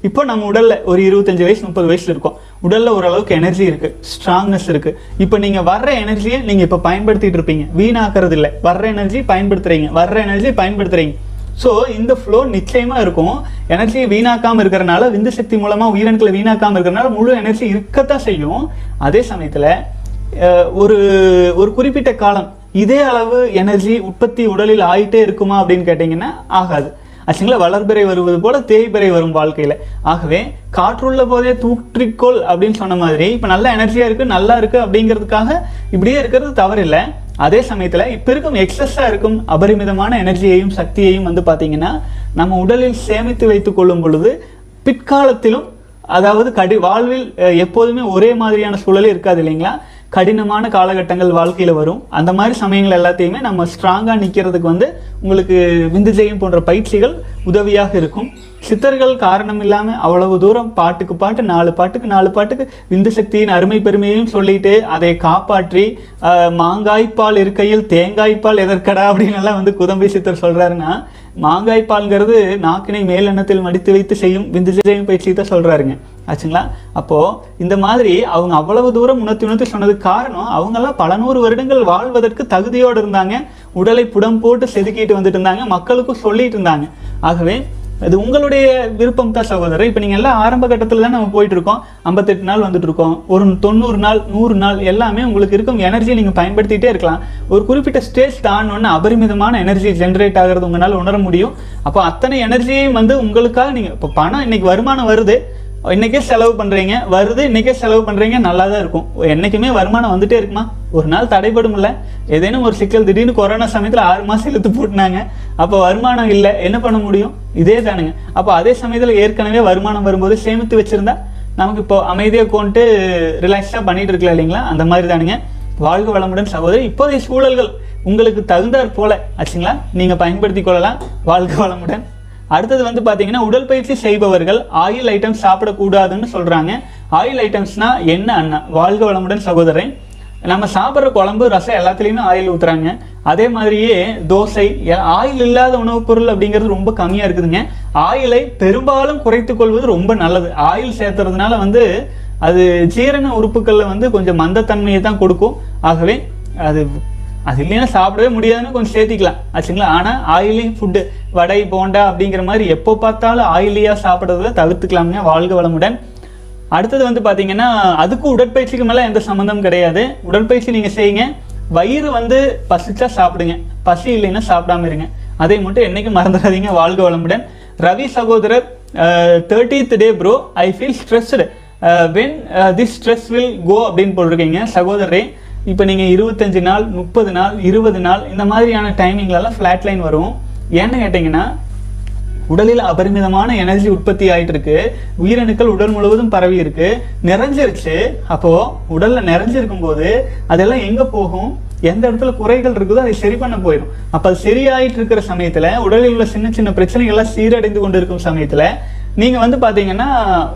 இப்போ நம்ம உடலில் ஒரு 25 வயசு 30 வயசில் இருக்கோம். உடலில் ஓரளவுக்கு எனர்ஜி இருக்குது, ஸ்ட்ராங்னஸ் இருக்குது. இப்போ நீங்கள் வர்ற எனர்ஜியை நீங்கள் இப்போ பயன்படுத்திகிட்டு இருப்பீங்க, வீணாக்கிறது இல்லை. வர்ற எனர்ஜி பயன்படுத்துகிறீங்க. ஸோ இந்த ஃப்ளோ நிச்சயமாக இருக்கும். எனர்ஜியை வீணாக்காமல் இருக்கிறனால, விந்து சக்தி மூலமாக உயிரணுக்களை வீணாக்காமல் இருக்கிறனால முழு எனர்ஜி இருக்கத்தான் செய்யும். அதே சமயத்தில் ஒரு குறிப்பிட்ட காலம் இதே அளவு எனர்ஜி உற்பத்தி உடலில் ஆகிட்டே இருக்குமா அப்படின்னு கேட்டிங்கன்னா ஆகாது. ஆச்சுங்களா, வளர்பிறை வருவது போல் தேய்பிறை வரும் வாழ்க்கையில். ஆகவே காற்றுள்ள போதே தூற்றிக்கோள் அப்படின்னு சொன்ன மாதிரி, இப்போ நல்ல எனர்ஜியாக இருக்குது, நல்லா இருக்குது அப்படிங்கிறதுக்காக இப்படியே இருக்கிறது தவறில்லை. அதே சமயத்தில் இப்போ இருக்கும் எக்ஸஸாக இருக்கும் அபரிமிதமான எனர்ஜியையும் சக்தியையும் வந்து பார்த்திங்கன்னா நம்ம உடலில் சேமித்து வைத்து கொள்ளும் பொழுது பிற்காலத்திலும், அதாவது வாழ்வில் எப்போதுமே ஒரே மாதிரியான சூழலே இருக்காது இல்லைங்களா, கடினமான காலகட்டங்கள் வாழ்க்கையில் வரும். அந்த மாதிரி சமயங்கள் எல்லாத்தையுமே நம்ம ஸ்ட்ராங்காக நிற்கிறதுக்கு வந்து உங்களுக்கு விந்துஜெயம் போன்ற பயிற்சிகள் உதவியாக இருக்கும். சித்தர்கள் காரணம் இல்லாமல் அவ்வளவு தூரம் பாட்டுக்கு நாலு பாட்டுக்கு விந்து சக்தியின் அருமை பெருமையும் சொல்லிட்டு அதை காப்பாற்றி, மாங்காய்ப்பால் இருக்கையில் தேங்காய்ப்பால் எதற்கடா அப்படின்னு எல்லாம் வந்து குதம்பி சித்தர் சொல்கிறாருன்னா, மாங்காய்ப்பால்ங்கிறது நாக்கினை மேலெண்ணத்தில் மடித்து வைத்து செய்யும் விந்துஜெயம் பயிற்சி தான் சொல்கிறாருங்க. ஆச்சுங்களா, அப்போது இந்த மாதிரி அவங்க அவ்வளவு தூரம் உணர்த்தி சொன்னதுக்கு காரணம், அவங்கெல்லாம் பல நூறு வருடங்கள் வாழ்வதற்கு தகுதியோடு இருந்தாங்க, உடலை புடம் போட்டு செதுக்கிட்டு வந்துட்டு இருந்தாங்க, மக்களுக்கும் சொல்லிட்டு இருந்தாங்க. ஆகவே அது உங்களுடைய விருப்பம் தான் சகோதரர். இப்போ நீங்கள் எல்லாம் ஆரம்ப கட்டத்தில் தான் நம்ம போயிட்டுருக்கோம். 58 நாள் வந்துட்டுருக்கோம், ஒரு 90 நாள் 100 நாள் எல்லாமே உங்களுக்கு இருக்கும் எனர்ஜியை நீங்கள் பயன்படுத்திகிட்டே இருக்கலாம். ஒரு குறிப்பிட்ட ஸ்டேஜ் தாண்டோன்னு அபரிமிதமான எனர்ஜி ஜென்ரேட் ஆகிறது உங்களால் உணர முடியும். அப்போ அத்தனை எனர்ஜியையும் வந்து உங்களுக்காக நீங்கள், இப்போ பணம் இன்றைக்கி வருமானம் வருது, இன்றைக்கே செலவு பண்ணுறீங்க, நல்லா தான் இருக்கும். என்றைக்குமே வருமானம் வந்துகிட்டே இருக்குமா? ஒரு நாள் தடைபடும் இல்லை? ஏதேனும் ஒரு சிக்கல், திடீர்னு கொரோனா சமயத்தில் 6 மாதம் இழுத்து போட்டுனாங்க, அப்போ வருமானம் இல்லை, என்ன பண்ண முடியும்? இதே தானுங்க. அப்போ அதே சமயத்தில் ஏற்கனவே வருமானம் வரும்போது சேமித்து வச்சுருந்தா நமக்கு இப்போ அமைதியாக கொண்டு ரிலாக்ஸாக பண்ணிகிட்டு இருக்கலாம் இல்லைங்களா, அந்த மாதிரி தானுங்க. வாழ்க வளமுடன் சகோதரி. இப்போதைய சூழல்கள் உங்களுக்கு தகுந்தாற் போல ஆச்சுங்களா, நீங்கள் பயன்படுத்தி கொள்ளலாம். வாழ்க வளமுடன். அடுத்தது வந்து பார்த்தீங்கன்னா, உடற்பயிற்சி செய்பவர்கள் ஆயில் ஐட்டம்ஸ் சாப்பிடக்கூடாதுன்னு சொல்கிறாங்க. ஆயில் ஐட்டம்ஸ்னால் என்ன அண்ணா? வாழ்க வளமுடன் சகோதரன். நம்ம சாப்பிட்ற குழம்பு, ரசம் எல்லாத்துலேயுமே ஆயில் ஊற்றுறாங்க. அதே மாதிரியே தோசை, ஆயில் இல்லாத உணவுப் பொருள் அப்படிங்கிறது ரொம்ப கம்மியாக இருக்குதுங்க. ஆயிலை பெரும்பாலும் குறைத்து கொள்வது ரொம்ப நல்லது. ஆயில் சேர்த்துறதுனால வந்து அது ஜீரண உறுப்புகளில் வந்து கொஞ்சம் மந்தத்தன்மையை தான் கொடுக்கும். ஆகவே அது இல்லைன்னா சாப்பிடவே முடியாதுன்னு கொஞ்சம் சேர்த்திக்கலாம் ஆச்சுங்களா. ஆனால் ஆயிலி ஃபுட்டு, வடை, போண்டா அப்படிங்கிற மாதிரி எப்போ பார்த்தாலும் ஆயிலியாக சாப்பிட்றத தவிர்த்துக்கலாமுங்க. வாழ்க வளமுடன். அடுத்தது வந்து பார்த்தீங்கன்னா, அதுக்கும் உடற்பயிற்சிக்கு மேலே எந்த சம்மந்தம் கிடையாது. உடற்பயிற்சி நீங்கள் செய்யுங்க, வயிறு வந்து பசிச்சா சாப்பிடுங்க, பசி இல்லைன்னா சாப்பிடாம இருங்க, அதை மட்டும் என்றைக்கும் மறந்துடாதீங்க. வாழ்க வளமுடன். ரவி சகோதரர், 30th day bro, I feel stressed when this stress will go அப்படின்னு போட்டிருக்கீங்க சகோதரரே. இப்போ நீங்கள் 25 நாள், 30 நாள், 20 நாள் இந்த மாதிரியான டைமிங்லலாம் ஃப்ளாட் லைன் வரும். ஏன்னு கேட்டிங்கன்னா உடலில் அபரிமிதமான எனர்ஜி உற்பத்தி ஆகிட்டு இருக்கு, உயிரணுக்கள் உடல் முழுவதும் பரவி இருக்கு, நிறைஞ்சிருச்சு. அப்போது உடலில் நிறைஞ்சிருக்கும் போது அதெல்லாம் எங்கே போகும், எந்த இடத்துல குறைகள் இருக்குதோ அதை சரி பண்ண போயிடும். அப்போ அது சரியாயிட்டு இருக்கிற சமயத்தில் உடலில் உள்ள சின்ன சின்ன பிரச்சனைகள்லாம் சீரடைந்து கொண்டு இருக்கும் சமயத்தில் நீங்கள் வந்து பார்த்தீங்கன்னா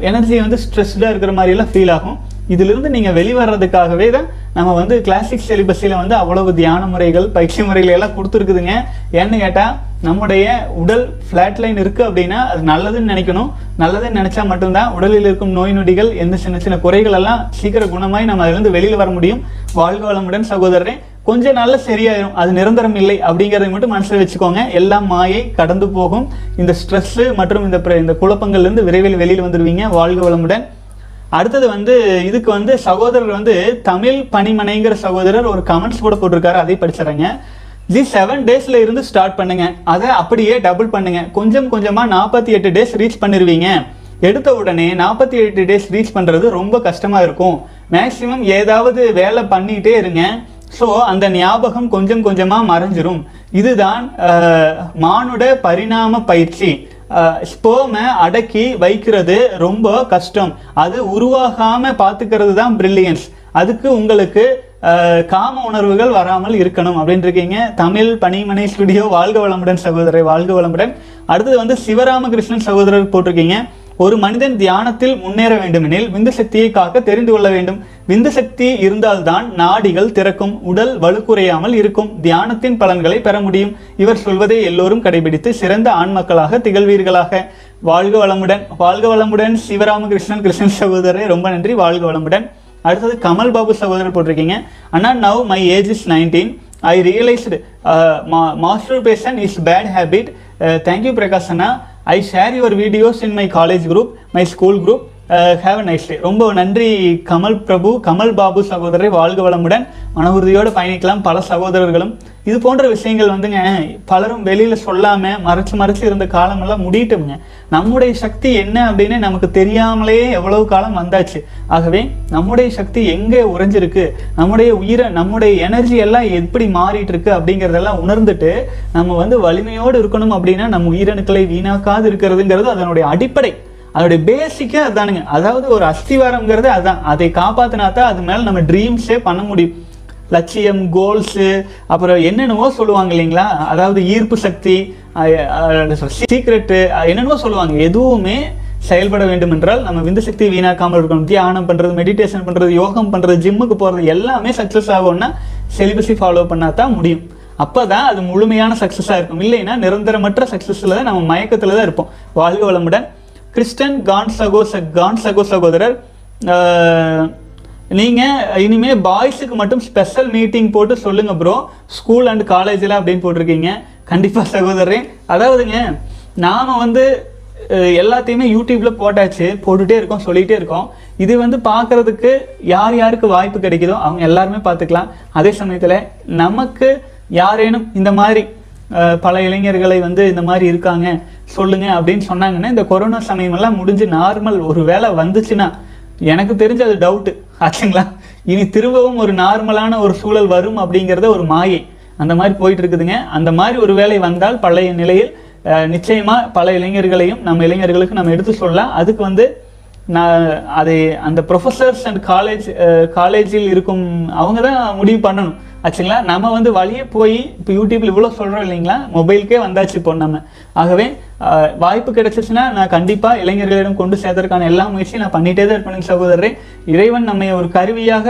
எனர்ஜி வந்து ஸ்ட்ரெஸ்டாக இருக்கிற மாதிரியெல்லாம் ஃபீல் ஆகும். இதிலிருந்து நீங்கள் வெளிவரதுக்காகவே தான் நம்ம வந்து கிளாசிக் செலிபஸில் வந்து அவ்வளவு தியான முறைகள், பயிற்சி முறைகள் எல்லாம் கொடுத்துருக்குதுங்க. ஏன்னு கேட்டால் நம்முடைய உடல் ஃப்ளாட் லைன் இருக்குது அப்படின்னா அது நல்லதுன்னு நினைக்கணும். நல்லதுன்னு நினச்சா மட்டும்தான் உடலில் இருக்கும் நோய் நொடிகள், எந்த சின்ன சின்ன குறைகள் எல்லாம் சீக்கிரம் குணமாய் நம்ம அதிலிருந்து வெளியில் வர முடியும். வாழ்க வளமுடன் சகோதரரே. கொஞ்சம் நல்லா சரியாயிரும், அது நிரந்தரம் இல்லை அப்படிங்கிறத மட்டும் மனசில் வச்சுக்கோங்க. எல்லாம் மாயை, கடந்து போகும். இந்த ஸ்ட்ரெஸ்ஸு மற்றும் இந்த குழப்பங்கள்லேருந்து விரைவில் வெளியில் வந்துடுவீங்க. வாழ்க வளமுடன். அடுத்தது வந்து இதுக்கு வந்து சகோதரர் வந்து தமிழ் பணிமனைங்கிற சகோதரர் ஒரு கமெண்ட்ஸ் கூட போட்டிருக்காரு, அதை படிச்சிடறேங்க. ஜி 7 டேஸில் இருந்து ஸ்டார்ட் பண்ணுங்க, அதை அப்படியே டபுள் பண்ணுங்க, கொஞ்சம் கொஞ்சமாக 48 டேஸ் ரீச் பண்ணிடுவீங்க. எடுத்த உடனே 48 டேஸ் ரீச் பண்ணுறது ரொம்ப கஷ்டமாக இருக்கும். மேக்சிமம் ஏதாவது வேலை பண்ணிகிட்டே இருங்க. ஸோ அந்த ஞாபகம் கொஞ்சம் கொஞ்சமாக மறைஞ்சிரும். இதுதான் மானுட பரிணாம பயிற்சி. ஸ்போமை அடக்கி வைக்கிறது ரொம்ப கஷ்டம், அது உருவாகாமல் பார்த்துக்கிறது தான் பிரில்லியன்ஸ். அதுக்கு உங்களுக்கு காம உணர்வுகள் வராமல் இருக்கணும் அப்படின்னு இருக்கீங்க. தமிழ் பணிமனை ஸ்டுடியோ வாழ்க வளமுடன் சகோதரர், வாழ்க வளமுடன். அடுத்தது வந்து சிவராமகிருஷ்ணன் சகோதரர் போட்டிருக்கீங்க, ஒரு மனிதன் தியானத்தில் முன்னேற வேண்டுமெனில் விந்து சக்தியை காக்க தெரிந்து கொள்ள வேண்டும். விந்து சக்தி இருந்தால்தான் நாடிகள் திறக்கும், உடல் வலுக்குறையாமல் இருக்கும், தியானத்தின் பலன்களை பெற முடியும். இவர் சொல்வதை எல்லோரும் கடைபிடித்து சிறந்த ஆண்மக்களாக திகழ்வீர்களாக. வாழ்க வளமுடன். வாழ்க வளமுடன் சிவராமகிருஷ்ணன், கிருஷ்ணன் சகோதரரை ரொம்ப நன்றி. வாழ்க வளமுடன். அடுத்தது கமல் பாபு சகோதரர் போட்டிருக்கீங்க, அண்ணா now my age is 19, I realised masturbation is bad habit. Thank you Prakash அண்ணா, I share your videos in my college group, my school group. Have a nice day. ரொம்ப நன்றி கமல் பிரபு, கமல் பாபு சகோதரரை. வாழ்க வளமுடன். மன உறுதியோடு பயணிக்கலாம் பல சகோதரர்களும். இது போன்ற விஷயங்கள் வந்துங்க பலரும் வெளியில் சொல்லாமல் மறைச்சு இருந்த காலமெல்லாம் முடியட்டும்ங்க. நம்முடைய சக்தி என்ன அப்படின்னு நமக்கு தெரியாமலே எவ்வளவு காலம் வந்தாச்சு. ஆகவே நம்முடைய சக்தி எங்கே உறைஞ்சிருக்கு, நம்முடைய உயிரை, நம்முடைய எனர்ஜி எல்லாம் எப்படி மாறிட்டு இருக்கு அப்படிங்கிறதெல்லாம் உணர்ந்துட்டு நம்ம வந்து வலிமையோடு இருக்கணும் அப்படின்னா நம்ம உயிரணுக்களை வீணாக்காது இருக்கிறதுங்கிறது அதனுடைய அடிப்படை, அதோடைய பேசிக்கே அதுதானுங்க. அதாவது ஒரு அஸ்திவாரம்ங்கிறது அதுதான். அதை காப்பாற்றினா தான் அது மேலே நம்ம ட்ரீம்ஸே பண்ண முடியும். லட்சியம், கோல்ஸு, அப்புறம் என்னென்னவோ சொல்லுவாங்க இல்லைங்களா, அதாவது ஈர்ப்பு சக்தி, சீக்ரெட்டு, என்னென்னவோ சொல்லுவாங்க. எதுவுமே செயல்பட வேண்டும் என்றால் நம்ம விந்து சக்தி வீணாக்காமல் இருக்கணும். தியானம் பண்ணுறது, மெடிடேஷன் பண்ணுறது, யோகம் பண்ணுறது, ஜிம்முக்கு போகிறது எல்லாமே சக்ஸஸ் ஆகும்னா செலிபஸை ஃபாலோ பண்ணால் தான் முடியும். அப்போ தான் அது முழுமையான சக்ஸஸாக இருக்கும். இல்லைன்னா நிரந்தரமற்ற சக்ஸஸில் தான் நம்ம மயக்கத்தில் தான் இருப்போம். வாழ்க வளமுடன். கிறிஸ்டன் கான் சகோ சகோதரர், நீங்கள் இனிமேல் பாய்ஸுக்கு மட்டும் ஸ்பெஷல் மீட்டிங் போட்டு சொல்லுங்கள் ப்ரோ, ஸ்கூல் அண்ட் காலேஜில் அப்படின்னு போட்டிருக்கீங்க. கண்டிப்பாக சகோதரரே, அதாவதுங்க நாம் வந்து எல்லாத்தையுமே யூடியூப்பில் போட்டுகிட்டே இருக்கோம், சொல்லிகிட்டே இருக்கோம். இது வந்து பார்க்குறதுக்கு யார் யாருக்கு வாய்ப்பு கிடைக்குதோ அவங்க எல்லாருமே பார்த்துக்கலாம். அதே சமயத்தில் நமக்கு யாரேனும் இந்த மாதிரி பல இளைஞர்களை வந்து இந்த மாதிரி இருக்காங்க சொல்லுங்கள் அப்படின்னு சொன்னாங்கன்னா, இந்த கொரோனா சமயமெல்லாம் முடிஞ்சு நார்மல் ஒரு வேளை வந்துச்சுன்னா எனக்கு தெரிஞ்ச அது டவுட்டு ஆச்சுங்களா, இனி திரும்பவும் ஒரு நார்மலான ஒரு சூழல் வரும் அப்படிங்கிறத ஒரு மாயை அந்த மாதிரி போயிட்டு இருக்குதுங்க. அந்த மாதிரி ஒரு வேலை வந்தால் பழைய நிலையில் நிச்சயமாக பல இளைஞர்களையும் நம்ம இளைஞர்களுக்கு நம்ம எடுத்து சொல்லலாம். அதுக்கு வந்து நான் அதை அந்த ப்ரொஃபஸர்ஸ் அண்ட் காலேஜில் இருக்கும் அவங்க தான் முடிவு பண்ணணும் ஆச்சுங்களா. நம்ம வந்து வழியே போய் இப்போ யூடியூப்பில் இவ்வளோ சொல்கிறோம் இல்லைங்களா, மொபைலுக்கே வந்தாச்சு இப்போ நம்ம. ஆகவே வாய்ப்பு கிடைச்சிச்சுன்னா நான் கண்டிப்பாக இளைஞர்களிடம் கொண்டு சேர்த்ததுக்கான எல்லா முயற்சியும் நான் பண்ணிகிட்டே தான் இருப்பேன் சகோதரரே. இறைவன் நம்ம ஒரு கருவியாக,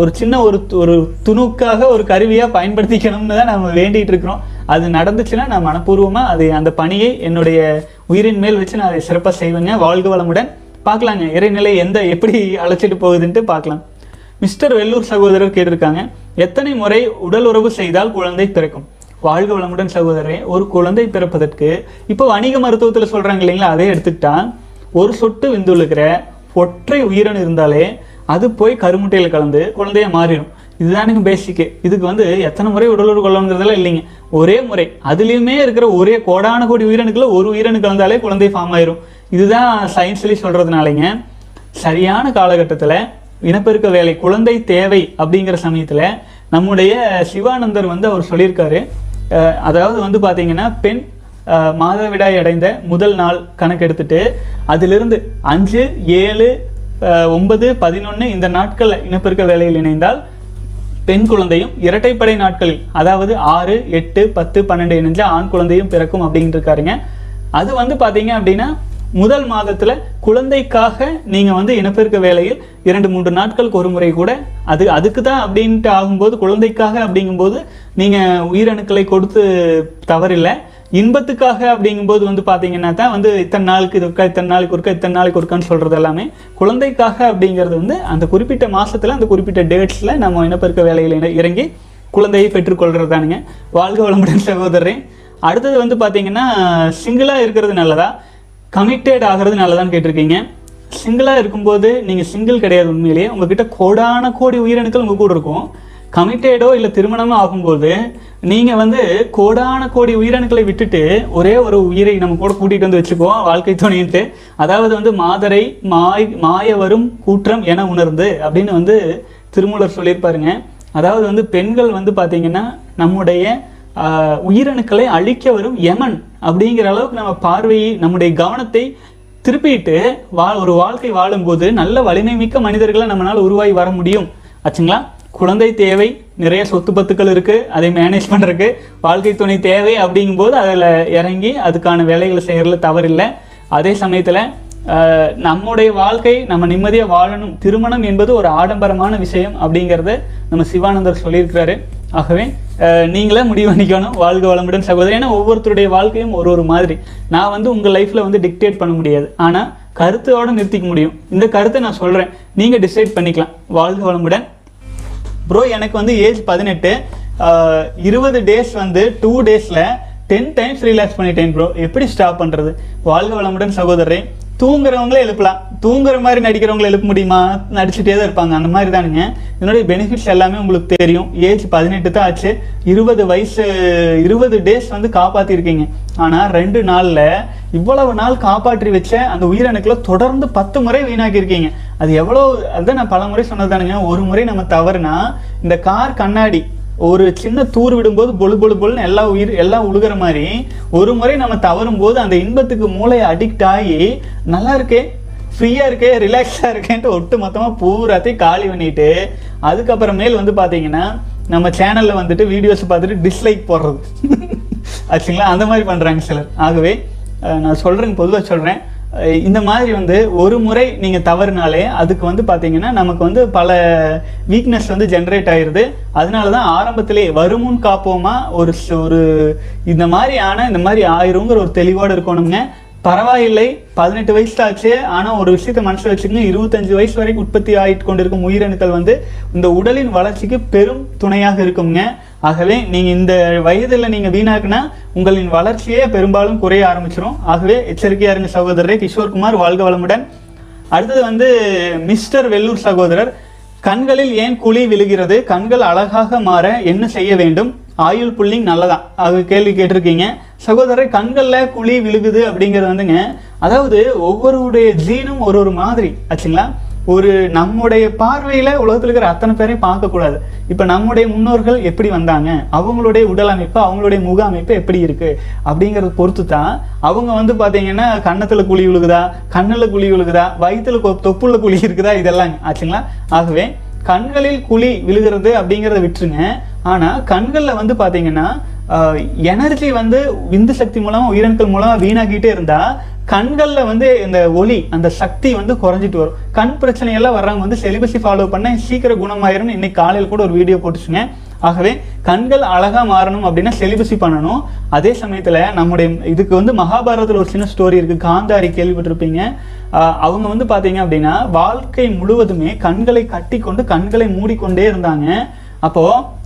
ஒரு சின்ன ஒரு துணுக்காக ஒரு கருவியாக பயன்படுத்திக்கணும்னு தான் நம்ம வேண்டிகிட்டு இருக்கிறோம். அது நடந்துச்சுன்னா நான் மனப்பூர்வமாக அதை அந்த பணியை என்னுடைய உயிரின் மேல் வச்சு நான் அதை சிறப்பாக செய்வேங்க. வாழ்க வளமுடன். பார்க்கலாங்க இறைநிலை எப்படி அழைச்சிட்டு போகுதுன்ட்டு பார்க்கலாம். மிஸ்டர் வெள்ளூர் சகோதரர் கேட்டிருக்காங்க, எத்தனை முறை உடல் உறவு செய்தால் குழந்தை பிறக்கும்? வாழ்க வளமுடன் சகோதரரே. ஒரு குழந்தை பிறப்பதற்கு இப்போ வணிக மருத்துவத்தில் சொல்கிறாங்க இல்லைங்களா, அதே எடுத்துக்கிட்டா ஒரு சொட்டு விந்துள்ளுக்கிற ஒற்றை உயிரன் இருந்தாலே அது போய் கருமுட்டையில் கலந்து குழந்தைய மாறிடும். இதுதானுங்க பேசிக்கு. இதுக்கு வந்து எத்தனை முறை உடல் உறவு கொள்ளணுங்கிறதெல்லாம் இல்லைங்க. ஒரே முறை, அதுலேயுமே இருக்கிற ஒரே கோடான கோடி உயிரணுக்குள்ள ஒரு உயிரணு கலந்தாலே குழந்தை ஃபார்ம் ஆயிரும். இதுதான் சயின்ஸ்லேயே சொல்கிறதுனாலங்க சரியான காலகட்டத்தில் இனப்பெருக்க வேலை குழந்தை தேவை அப்படிங்கிற சமயத்தில் நம்முடைய சிவானந்தர் அவர் சொல்லியிருக்காரு. அதாவது பார்த்தீங்கன்னா பெண் மாதவிடாய் அடைந்த முதல் நாள் கணக்கெடுத்துட்டு அதிலிருந்து 5, 7, 9, 11 இந்த நாட்களில் இனப்பெருக்க வேலையில் இணைந்தால் பெண் குழந்தையும் இரட்டைப்படை நாட்களில் அதாவது 6, 8, 10, 12 இணைஞ்ச ஆண் குழந்தையும் பிறக்கும் அப்படின்ட்டு இருக்காருங்க. அது பார்த்தீங்க அப்படின்னா முதல் மாதத்தில் குழந்தைக்காக நீங்கள் இனப்பெருக்க வேலையில் 2-3 நாட்களுக்கு ஒரு முறை கூட அதுக்கு தான் அப்படின்ட்டு ஆகும்போது குழந்தைக்காக அப்படிங்கும்போது நீங்கள் உயிரணுக்களை கொடுத்து தவறில்லை. இன்பத்துக்காக அப்படிங்கும்போது பார்த்தீங்கன்னா தான் இத்தனை நாளுக்கு இதுக்கா, இத்தனை நாளுக்கு ஒருக்கா, இத்தனை நாளுக்கு ஒருக்கான்னு சொல்கிறது எல்லாமே குழந்தைக்காக அப்படிங்கிறது அந்த குறிப்பிட்ட மாதத்தில் அந்த குறிப்பிட்ட டேட்ஸில் நம்ம இனப்பெருக்க வேலையில் இறங்கி குழந்தையை பெற்றுக்கொள்கிறது தானுங்க. வாழ்க வளமுடன் சகோதரன். அடுத்தது பார்த்தீங்கன்னா சிங்கிளாக இருக்கிறது நல்லதா கமிட்டட் ஆகிறது நல்லதான்னு கேட்டிருக்கீங்க. சிங்கிளாக இருக்கும்போது நீங்கள் சிங்கிள் கிடையாது, உண்மையிலேயே உங்ககிட்ட கோடான கோடி உயிரணுக்கள் உங்கள் கூட இருக்கும். கமிட்டடோ இல்லை திருமணமோ ஆகும்போது நீங்கள் கோடான கோடி உயிரணுக்களை விட்டுட்டு ஒரே ஒரு உயிரை நம்ம கூட கூட்டிகிட்டு வச்சுக்குவோம் வாழ்க்கை துணைன்ட்டு. அதாவது மாதரை மாய வரும் கூற்றம் என உணர்ந்து அப்படின்னு திருமூலர் சொல்லியிருப்பாருங்க. அதாவது பெண்கள் பார்த்தீங்கன்னா நம்முடைய உயிரணுக்களை அழிக்க வரும் யமன் அப்படிங்கிற அளவுக்கு நம்ம பார்வையை நம்முடைய கவனத்தை திருப்பிட்டு ஒரு வாழ்க்கை வாழும்போது நல்ல வலிமை மிக்க மனிதர்களை நம்மளால் உருவாகி வர முடியும் ஆச்சுங்களா. குழந்தை தேவை, நிறைய சொத்து பத்துக்கள் இருக்குது, அதை மேனேஜ் பண்ணுறதுக்கு வாழ்க்கை துணை தேவை அப்படிங்கும்போது அதில் இறங்கி அதுக்கான வேலைகளை செய்கிறதுல தவறில்லை. அதே சமயத்தில் நம்முடைய வாழ்க்கை நம்ம நிம்மதியாக வாழணும். திருமணம் என்பது ஒரு ஆடம்பரமான விஷயம் அப்படிங்கிறத நம்ம சிவானந்தர் சொல்லியிருக்கிறாரு. ஆகவே நீங்களே முடிவு பண்ணிக்கணும். வாழ்க வளமுடன் சகோதரி. ஏன்னா ஒவ்வொருத்தருடைய வாழ்க்கையும் ஒரு ஒரு மாதிரி. நான் உங்கள் லைஃப்பில் டிக்டேட் பண்ண முடியாது, ஆனால் கருத்தோடு நிறுத்திக்க முடியும். இந்த கருத்தை நான் சொல்கிறேன், நீங்கள் டிசைட் பண்ணிக்கலாம். வாழ்க வளமுடன். ப்ரோ எனக்கு ஏஜ் 18, 20 டேஸ் 2 டேஸில் 10 times ரிலாக்ஸ் பண்ணிட்டேன் ப்ரோ, எப்படி ஸ்டாப் பண்ணுறது? வாழ்க வளமுடன் சகோதரி. தூங்குறவங்களே எழுப்பலாம், தூங்குற மாதிரி நடிக்கிறவங்களை எழுப்ப முடியுமா? நடிச்சுட்டே தான் இருப்பாங்க, அந்த மாதிரி தானுங்க. இதனுடைய பெனிஃபிட்ஸ் எல்லாமே உங்களுக்கு தெரியும். ஏஜ் 18 தான் ஆச்சு, 20 வயசு, 20 டேஸ் காப்பாற்றிருக்கீங்க. ஆனால் 2 நாளில் இவ்வளவு நாள் காப்பாற்றி வச்ச அந்த உயிரணுக்களை தொடர்ந்து 10 முறை வீணாக்கியிருக்கீங்க. அது எவ்வளோ? அதுதான் நான் பல முறை சொன்னது தானுங்க. ஒரு முறை நம்ம தவறுனா இந்த கார் கண்ணாடி ஒரு சின்ன தூர் விடும்போது பொழு பொழு பொழுன்னு எல்லாம் உழுகிற மாதிரி ஒரு முறை நம்ம தவறும் போது அந்த இன்பத்துக்கு மூளையை அடிக்ட் ஆகி நல்லா இருக்கே, ஃப்ரீயாக இருக்கே, ரிலாக்ஸாக இருக்கேன்ட்டு ஒட்டு மொத்தமாக பூராத்தையும் காலி பண்ணிட்டு அதுக்கப்புறமேல் பார்த்தீங்கன்னா நம்ம சேனலில் வீடியோஸ் பார்த்துட்டு டிஸ்லைக் போடுறது ஆச்சுங்களா, அந்த மாதிரி பண்ணுறாங்க சிலர். ஆகவே நான் சொல்கிறேங்க, பொதுவாக சொல்கிறேன், இந்த மாதிரி ஒரு முறை நீங்கள் தவறுனாலே அதுக்கு பார்த்தீங்கன்னா நமக்கு பல வீக்னஸ் ஜென்ரேட் ஆயிடுது. அதனால தான் ஆரம்பத்திலே வருமுன் காப்போமா ஒரு ஒரு இந்த மாதிரி ஆனால் இந்த மாதிரி ஆயிருங்கிற ஒரு தெளிவோடு இருக்கணுங்க. பரவாயில்லை, 18 வயசு ஆச்சு, ஆனால் ஒரு விஷயத்தை மனசில் வச்சுக்கோங்க, 25 வயசு வரைக்கும் உற்பத்தி ஆகிட்டு கொண்டிருக்கும் உயிரணுக்கள் இந்த உடலின் வளர்ச்சிக்கு பெரும் துணையாக இருக்குங்க. ஆகவே நீங்கள் இந்த வயதில் நீங்கள் வீணாக்குனா உங்களின் வளர்ச்சியே பெரும்பாலும் குறைய ஆரம்பிச்சிடும். ஆகவே எச்சரிக்கையாக இருங்க சகோதரரே. கிஷோர்குமார் வாழ்க வளமுடன். அடுத்தது மிஸ்டர் வெல்லூர் சகோதரர், கண்களில் ஏன் குழி விழுகிறது? கண்கள் அழகாக மாற என்ன செய்ய வேண்டும்? ஆயுள் புல்லிங் நல்லதான் அது கேள்வி கேட்டிருக்கீங்க சகோதரர். கண்களில் குழி விழுகுது அப்படிங்கிறது அதாவது ஒவ்வொருடைய ஜீனும் ஒரு ஒரு மாதிரி ஆச்சுங்களா. ஒரு நம்முடைய பார்வையில் உலகத்தில் இருக்கிற அத்தனை பேரையும் பார்க்கக்கூடாது. இப்போ நம்முடைய முன்னோர்கள் எப்படி வந்தாங்க, அவங்களுடைய உடல் அமைப்பு, அவங்களுடைய முக அமைப்பு எப்படி இருக்குது அப்படிங்கிறத பொறுத்து தான் அவங்க பார்த்தீங்கன்னா கன்னத்தில் குழி விழுகுதா, கண்ணில் குழி விழுகுதா, வயிற்றில் தொப்புளில் குழி இருக்குதா, இதெல்லாம் ஆச்சுங்களா. ஆகவே கண்களில் குழி விழுகிறது அப்படிங்கிறத விட்டுருங்க. ஆனால் கண்களில் பார்த்தீங்கன்னா எனர்ஜி விந்து சக்தி மூலமாக உயிரணுக்கள் மூலமாக வீணாக்கிட்டே இருந்தால் கண்களில் இந்த ஒளி அந்த சக்தி குறைஞ்சிட்டு வரும். கண் பிரச்சனையெல்லாம் வர்றவங்க செலிபசி ஃபாலோ பண்ண சீக்கிரம் குணமாயிரும்னு இன்னைக்கு காலையில் கூட ஒரு வீடியோ போட்டுச்சுங்க. ஆகவே கண்கள் அழகாக மாறணும் அப்படின்னா செலிபசி பண்ணணும். அதே சமயத்தில் நம்முடைய இதுக்கு மகாபாரதத்தில் ஒரு சின்ன ஸ்டோரி இருக்குது, காந்தாரி கேள்விப்பட்டிருப்பீங்க. அவங்க பார்த்தீங்க அப்படின்னா வாழ்க்கை முழுவதுமே கண்களை கட்டி கொண்டு கண்களை மூடிக்கொண்டே இருந்தாங்க. அப்போது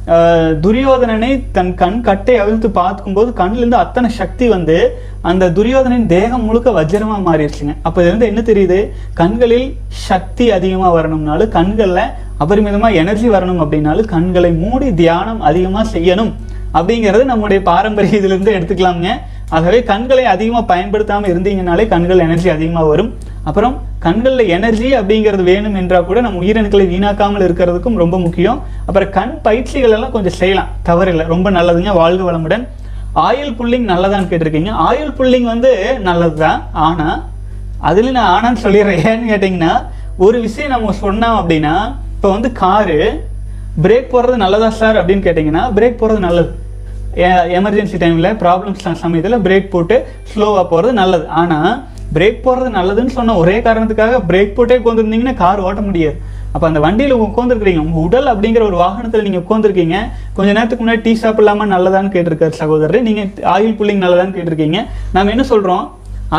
துரியோதனனை தன் கண் கட்டை அவிழ்த்து பார்க்கும்போது கண்ணிலேருந்து அத்தனை சக்தி அந்த துரியோதனின் தேகம் முழுக்க வஜ்ரமாக மாறிடுச்சுங்க. அப்போ இதுலேருந்து என்ன தெரியுது? கண்களில் சக்தி அதிகமாக வரணும்னாலும் கண்களில் அபரிமிதமாக எனர்ஜி வரணும் அப்படின்னாலும் கண்களை மூடி தியானம் அதிகமாக செய்யணும் அப்படிங்கிறது நம்முடைய பாரம்பரிய இதிலிருந்து எடுத்துக்கலாமுங்க. ஆகவே கண்களை அதிகமாக பயன்படுத்தாமல் இருந்தீங்கனாலே கண்கள் எனர்ஜி அதிகமாக வரும். அப்புறம் கண்களில் எனர்ஜி அப்படிங்கிறது வேணும் என்றால் கூட நம்ம உயிரணுக்களை வீணாக்காமல் இருக்கிறதுக்கும் ரொம்ப முக்கியம். அப்புறம் கண் பயிற்சிகளெல்லாம் கொஞ்சம் செய்யலாம், தவறில்லை, ரொம்ப நல்லதுங்க. வாழ்க வளமுடன். ஆயில் புல்லிங் நல்லதான்னு கேட்டிருக்கீங்க. ஆயில் புல்லிங் வந்து நல்லது தான், ஆனால் அதில் நான் ஆனான்னு சொல்லிடுறேன். ஏன்னு கேட்டிங்கன்னா, ஒரு விஷயம் நம்ம சொன்னோம் அப்படின்னா, இப்போ வந்து காரு பிரேக் போடுறது நல்லதா சார் அப்படின்னு கேட்டிங்கன்னா, பிரேக் போடுறது நல்லது. எமர்ஜென்சி டைமில் ப்ராப்ளம்ஸ் சமயத்தில் பிரேக் போட்டு ஸ்லோவாக போகிறது நல்லது. ஆனால் பிரேக் போடுறது நல்லதுன்னு சொன்ன ஒரே காரணத்துக்காக பிரேக் போட்டே உட்காந்துருந்தீங்கன்னா கார் ஓட்ட முடியாது. அப்போ அந்த வண்டியில் உட்காந்துருக்கிறீங்க, உங்கள் உடல் அப்படிங்கிற ஒரு வாகனத்தில் நீங்கள் உட்காந்துருக்கீங்க. கொஞ்ச நேரத்துக்கு முன்னாடி டீ சாப்பிடலாமா நல்லதான்னு கேட்டிருக்காரு சகோதரர். நீங்கள் ஆயில் புல்லிங் நல்லதான்னு கேட்டிருக்கீங்க. நம்ம என்ன சொல்கிறோம்,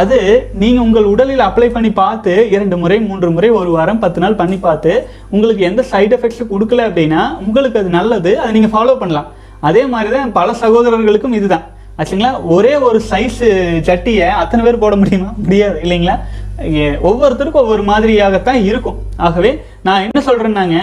அது நீங்கள் உங்கள் உடலில் அப்ளை பண்ணி பார்த்து 2 முறை 3 முறை 1 வாரம் 10 நாள் பண்ணி பார்த்து உங்களுக்கு எந்த சைடு எஃபெக்ட்ஸும் கொடுக்கல அப்படின்னா உங்களுக்கு அது நல்லது, அதை நீங்கள் ஃபாலோ பண்ணலாம். அதே மாதிரி தான் பல சகோதரர்களுக்கும் இதுதான் ஆச்சுங்களா. ஒரே ஒரு சைஸு சட்டியை அத்தனை பேர் போட முடியுமா? முடியாது இல்லைங்களா. ஒவ்வொருத்தருக்கும் ஒவ்வொரு மாதிரியாகத்தான் இருக்கும். ஆகவே நான் என்ன சொல்கிறேன்னாங்க,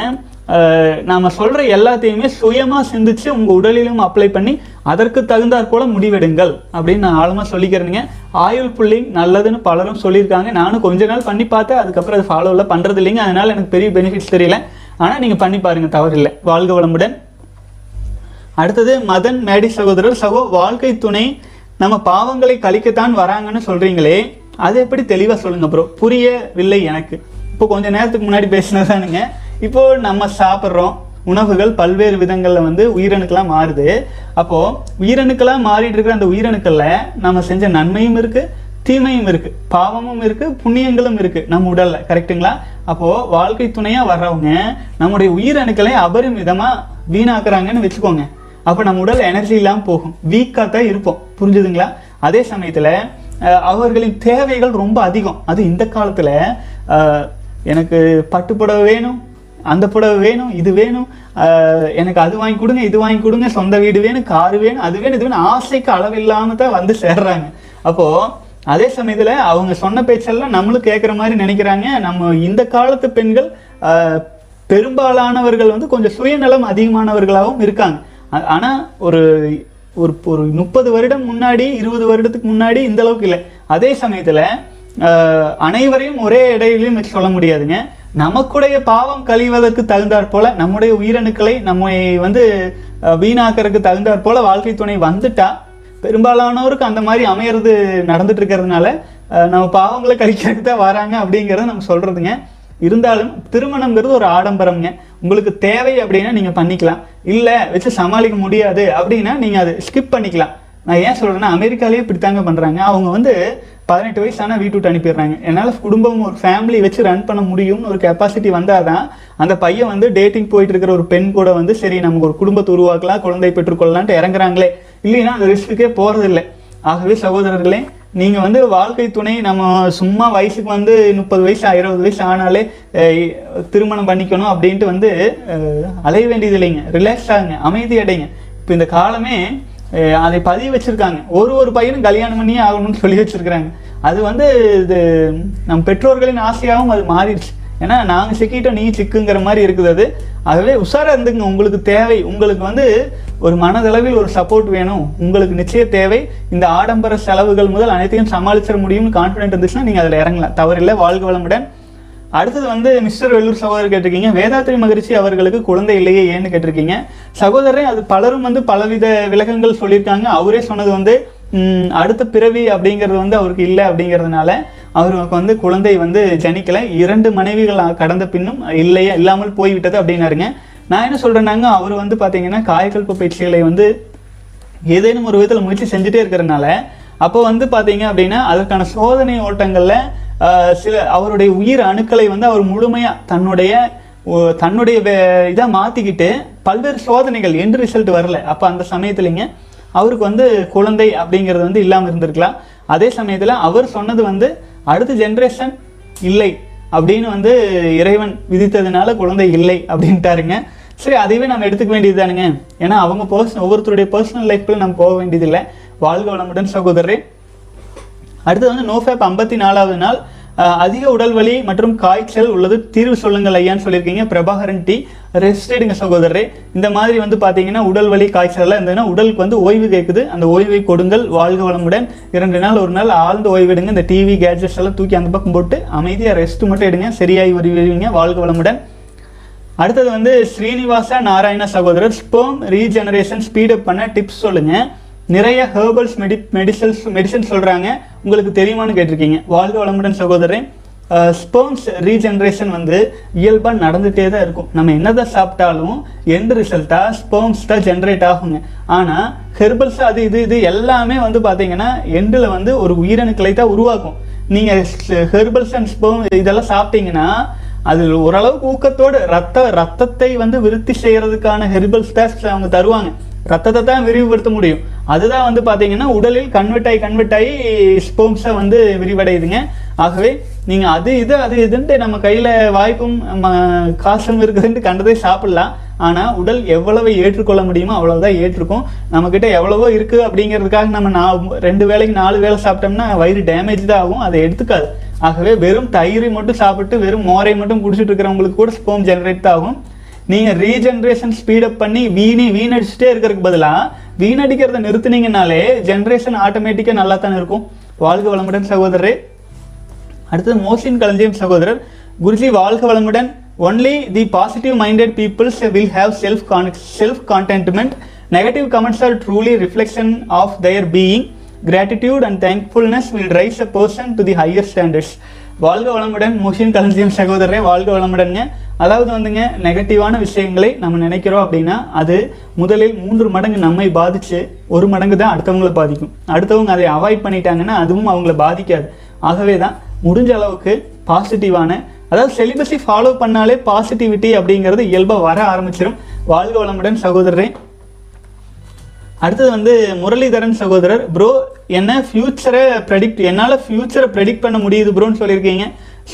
நாம் சொல்கிற எல்லாத்தையுமே சுயமாக சிந்திச்சு உங்கள் உடலிலும் அப்ளை பண்ணி அதற்கு தகுந்தாற் போல் முடிவெடுங்கள் அப்படின்னு நான் ஆழமாக சொல்லிக்கிறேனுங்க. ஆயில் புல்லிங் நல்லதுன்னு பலரும் சொல்லியிருக்காங்க. நானும் கொஞ்ச நாள் பண்ணி பார்த்தேன், அதுக்கப்புறம் அது ஃபாலோவில் பண்ணுறது இல்லைங்க. அதனால் எனக்கு பெரிய பெனிஃபிட்ஸ் தெரியல. ஆனால் நீங்கள் பண்ணி பாருங்கள், தவறில்லை. வாழ்க வளமுடன். அடுத்தது மதன் மேடி சகோதரர், வாழ்க்கை துணை நம்ம பாவங்களை கழிக்கத்தான் வராங்கன்னு சொல்கிறீங்களே, அது எப்படி தெளிவாக சொல்லுங்கள் ப்ரோ, புரியவில்லை எனக்கு. இப்போ கொஞ்சம் நேரத்துக்கு முன்னாடி பேசினதானுங்க. இப்போது நம்ம சாப்பிட்றோம் உணவுகள் பல்வேறு விதங்களில் வந்து உயிரணுக்களாக மாறுது. அப்போது உயிரணுக்களாக மாறிட்டு இருக்கிற அந்த உயிரணுக்களில் நம்ம செஞ்ச நன்மையும் இருக்குது, தீமையும் இருக்குது, பாவமும் இருக்குது, புண்ணியங்களும் இருக்குது நம்ம உடலில். கரெக்டுங்களா? அப்போது வாழ்க்கை துணையாக வர்றவங்க நம்முடைய உயிரணுக்களை அபரிமிதமாக வீணாக்குறாங்கன்னு வச்சுக்கோங்க. அப்போ நம்ம உடல் எனர்ஜி இல்லாமல் போகும், வீக்காக தான் இருப்போம். புரிஞ்சுதுங்களா? அதே சமயத்தில் அவர்களின் தேவைகள் ரொம்ப அதிகம். அது இந்த காலத்தில் எனக்கு பட்டு புடவை வேணும், அந்த புடவை வேணும், இது வேணும், எனக்கு அது வாங்கி கொடுங்க, இது வாங்கி கொடுங்க, சொந்த வீடு வேணும், காரு வேணும், அது வேணும், இது வேணும், ஆசைக்கு அளவில்லாமல் தான் வந்து சேர்றாங்க. அப்போது அதே சமயத்தில் அவங்க சொன்ன பேச்செல்லாம் நம்மளும் கேட்குற மாதிரி நினைக்கிறாங்க. நம்ம இந்த காலத்து பெண்கள் பெரும்பாலானவர்கள் வந்து கொஞ்சம் சுயநலம் அதிகமானவர்களாகவும் இருக்காங்க. ஆனால் ஒரு ஒரு ஒரு 30 வருடம் முன்னாடி, 20 வருடத்துக்கு முன்னாடி இந்த அளவுக்கு இல்லை. அதே சமயத்தில் அனைவரையும் ஒரே இடையிலையும் வச்சு சொல்ல முடியாதுங்க. நமக்குடைய பாவம் கழிவதற்கு தகுந்தாற் போல், நம்முடைய உயிரணுக்களை நம்மை வந்து வீணாக்கிறதுக்கு தகுந்தாற் போல் வாழ்க்கை துணை வந்துட்டா பெரும்பாலானவருக்கு அந்த மாதிரி அமையிறது நடந்துட்டு இருக்கிறதுனால நம்ம பாவங்களை கழிக்கிறதுக்கு தான் வராங்க அப்படிங்கிறத நம்ம சொல்கிறதுங்க. இருந்தாலும் திருமணங்கிறது ஒரு ஆடம்பரம்ங்க. உங்களுக்கு தேவை அப்படின்னா நீங்கள் பண்ணிக்கலாம், இல்லை வச்சு சமாளிக்க முடியாது அப்படின்னா நீங்கள் அதை ஸ்கிப் பண்ணிக்கலாம். நான் ஏன் சொல்கிறேன்னா, அமெரிக்காலேயே இப்படி தாங்க பண்ணுறாங்க. அவங்க வந்து 18 வயசான வீட்டு விட்டு அனுப்பிடுறாங்க. என்னால் குடும்பம் ஒரு ஃபேமிலி வச்சு ரன் பண்ண முடியும்னு ஒரு கெப்பாசிட்டி வந்தால் தான் அந்த பையன் வந்து டேட்டிங் போயிட்டு இருக்கிற ஒரு பெண் கூட வந்து சரி நமக்கு ஒரு குடும்பத்தை உருவாக்கலாம், குழந்தை பெற்றுக்கொள்ளலான்ட்டு இறங்குறாங்களே. இல்லைன்னா அந்த ரிஸ்க்குக்கே போகிறதில்லை. ஆகவே சகோதரர்களே, நீங்கள் வந்து வாழ்க்கை துணை நம்ம சும்மா வயசுக்கு வந்து 30 வயசு 20 வயசு ஆனாலே திருமணம் பண்ணிக்கணும் அப்படின்ட்டு வந்து அலைய வேண்டியது இல்லைங்க. ரிலாக்ஸ் ஆகுங்க, அமைதி அடைங்க. இப்போ இந்த காலமே அதை பதிவு வச்சுருக்காங்க. ஒரு பையனும் கல்யாணம் பண்ணியே ஆகணும்னு சொல்லி வச்சுருக்கிறாங்க. அது வந்து இது நம் பெற்றோர்களின் ஆசையாகவும் அது மாறிடுச்சு. ஏன்னா நாங்கள் சிக்கிட்டோம், நீ சிக்குங்கிற மாதிரி இருக்குது அது. ஆகவே உஷாராக இருந்துங்க. உங்களுக்கு தேவை, உங்களுக்கு வந்து ஒரு மனதளவில் ஒரு சப்போர்ட் வேணும், உங்களுக்கு நிச்சய தேவை, இந்த ஆடம்பர செலவுகள் முதல் அனைத்தையும் சமாளிச்சிட முடியும்னு கான்ஃபிடென்ட் இருந்துச்சுன்னா நீங்கள் அதில் இறங்கலாம். தவறில்லை. வாழ்க வளமுடன். அடுத்தது வந்து மிஸ்டர் வெள்ளூர் சகோதரர் கேட்டிருக்கீங்க, வேதாத்திரி மகரிஷி அவர்களுக்கு குழந்தை இல்லையே ஏன்னு கேட்டிருக்கீங்க சகோதரரே. அது பலரும் வந்து பலவித விளக்கங்கள் சொல்லியிருக்காங்க. அவரே சொன்னது வந்து அடுத்த பிறவி அப்படிங்கிறது வந்து அவருக்கு இல்லை அப்படிங்கிறதுனால அவருக்கு வந்து குழந்தை வந்து ஜனிக்கலை, 2 மனைவிகள் கடந்த பின்னும் இல்லையே இல்லாமல் போய்விட்டது அப்படின்னாருங்க. நான் என்ன சொல்கிறேன்னாங்க, அவர் வந்து பார்த்தீங்கன்னா காயக்கல்ப பயிற்சிகளை வந்து ஏதேனும் ஒரு விதத்தில் முயற்சி செஞ்சுட்டே இருக்கிறதுனால அப்போ வந்து பார்த்தீங்க அப்படின்னா அதற்கான சோதனை ஓட்டங்களில் சில அவருடைய உயிர் அணுக்களை வந்து அவர் முழுமையாக தன்னுடைய இதாக மாற்றிக்கிட்டு பல்வேறு சோதனைகள் எண்டு ரிசல்ட் வரல. அப்போ அந்த சமயத்துலேங்க அவருக்கு வந்து குழந்தை அப்படிங்கிறது வந்து இல்லாமல் இருந்திருக்கலாம். அதே சமயத்தில் அவர் சொன்னது வந்து அடுத்த ஜென்ரேஷன் இல்லை அப்படின்னு வந்து இறைவன் விதித்ததுனால குழந்தை இல்லை அப்படின்ட்டாருங்க. சரி, அதுவே நம்ம எடுத்துக்க வேண்டியது தானுங்க. ஏன்னா அவங்க ஒவ்வொருத்தருடைய பர்சனல் லைஃப்பில் நம்ம போக வேண்டியதில்லை. வாழ்க வளமுடன் சகோதரரே. அடுத்தது வந்து நோஃபேப் 54வது நாள் அதிக உடல்வலி மற்றும் காய்ச்சல் உள்ளது தீர்வு சொல்லுங்கள் ஐயான்னு சொல்லியிருக்கீங்க. பிரபாகரன் டி, ரெஸ்ட் எடுங்க சகோதரரே. இந்த மாதிரி வந்து பார்த்தீங்கன்னா உடல்வலி காய்ச்சல் எல்லாம் இருந்ததுன்னா உடலுக்கு வந்து ஓய்வு கேட்குது, அந்த ஓய்வை கொடுங்கள். வாழ்க வளமுடன். 2 நாள் ஒரு நாள் ஆழ்ந்து ஓய்வெடுங்க. இந்த டிவி கேட்ஜெட்ஸ் எல்லாம் தூக்கி அந்த பக்கம் போட்டு அமைதியாக ரெஸ்ட் மட்டும் எடுங்க, சரியாகி வருவீங்க. வாழ்க வளமுடன். அடுத்தது வந்து ஸ்ரீனிவாச நாராயண சகோதரர், ஸ்பெர்ம் ரீஜெனரேஷன் ஸ்பீடப் பண்ண டிப்ஸ் சொல்லுங்கள். நிறைய ஹெர்பல்ஸ் மெடிசன் சொல்கிறாங்க, உங்களுக்கு தெரியுமான்னு கேட்டிருக்கீங்க. வாழ்க வளமுடன் சகோதரன். ஸ்பெர்ம்ஸ் ரீஜெனரேஷன் வந்து இயல்பாக நடந்துகிட்டே தான் இருக்கும். நம்ம என்னதான் சாப்பிட்டாலும் எந்த ரிசல்ட்டாக ஸ்பெர்ம்ஸ் தான் ஜென்ரேட் ஆகுங்க. ஆனால் ஹெர்பல்ஸ் அது இது எல்லாமே வந்து பார்த்தீங்கன்னா எண்டில் வந்து ஒரு உயிரணுக்களை தான் உருவாக்கும். நீங்கள் ஹெர்பல்ஸ் அண்ட் ஸ்பெர்ம் இதெல்லாம் சாப்பிட்டீங்கன்னா அது ஓரளவுக்கு ஊக்கத்தோடு ரத்தத்தை வந்து விருத்தி செய்கிறதுக்கான ஹெர்பல்ஸ் தான் அவங்க தருவாங்க. ரத்தத்தை தான் விரிவுபடுத்த முடியும். அதுதான் வந்து பார்த்தீங்கன்னா உடலில் கன்வெர்ட் ஆகி ஸ்பெர்ம்ஸை வந்து விரிவடையுதுங்க. ஆகவே நீங்கள் அது இதுன்ட்டு நம்ம கையில் வாய்ப்பும் காசும் இருக்குதுன்ட்டு கண்டதே சாப்பிட்லாம். ஆனால் உடல் எவ்வளவு ஏற்றுக்கொள்ள முடியுமோ அவ்வளவுதான் ஏற்றுக்கும். நம்மக்கிட்ட எவ்வளவோ இருக்குது அப்படிங்கிறதுக்காக நம்ம 2 வேளைக்கு 4 வேளை சாப்பிட்டோம்னா வயிறு டேமேஜ் தான் ஆகும், அதை எடுத்துக்காது. ஆகவே வெறும் தயிரை மட்டும் சாப்பிட்டு வெறும் மோரை மட்டும் குடிச்சிட்டு இருக்கிறவங்களுக்கு கூட ஸ்பெர்ம் ஜென்ரேட் தான் ஆகும். நீங்கள் ரீஜென்ரேஷன் ஸ்பீடப் பண்ணி வீணடிச்சுட்டே இருக்கிறதுக்கு பதிலாக வீணடிக்கிறத நிறுத்தினீங்கனாலே ஜென்ரேஷன் ஆட்டோமேட்டிக்காக நல்லா தானே இருக்கும். வாழ்க வளமுடன் சகோதரரே. அடுத்தது மோசின் களஞ்சியம் சகோதரர், குருஜி வாழ்க வளமுடன். Only the positive minded peoples will have self contentment. Negative comments are truly reflection of their being. Gratitude and thankfulness will rise a person to the higher standards. வாழ்க வளமுடன் மோசின் களஞ்சியம் சகோதரரே. வாழ்க வளமுடன்ங்க. அதாவது வந்துங்க, நெகட்டிவான விஷயங்களை நம்ம நினைக்கிறோம் அப்படின்னா அது முதலில் 3 மடங்கு நம்மை பாதித்து 1 மடங்கு தான் அடுத்தவங்களை பாதிக்கும். அடுத்தவங்க அதை அவாய்ட் பண்ணிட்டாங்கன்னா அதுவும் அவங்கள பாதிக்காது. ஆகவே தான் முடிஞ்ச அளவுக்கு பாசிட்டிவான, அதாவது செலிபஸை ஃபாலோ பண்ணாலே பாசிட்டிவிட்டி அப்படிங்கிறது இயல்பாக வர ஆரம்பிச்சிடும். வாழ்க வளமுடன் சகோதரரே. அடுத்தது வந்து முரளிதரன் சகோதரர், ப்ரோ என்ன என்னால் ஃப்யூச்சரை ப்ரெடிக்ட் பண்ண முடியுது ப்ரோன்னு சொல்லியிருக்கீங்க.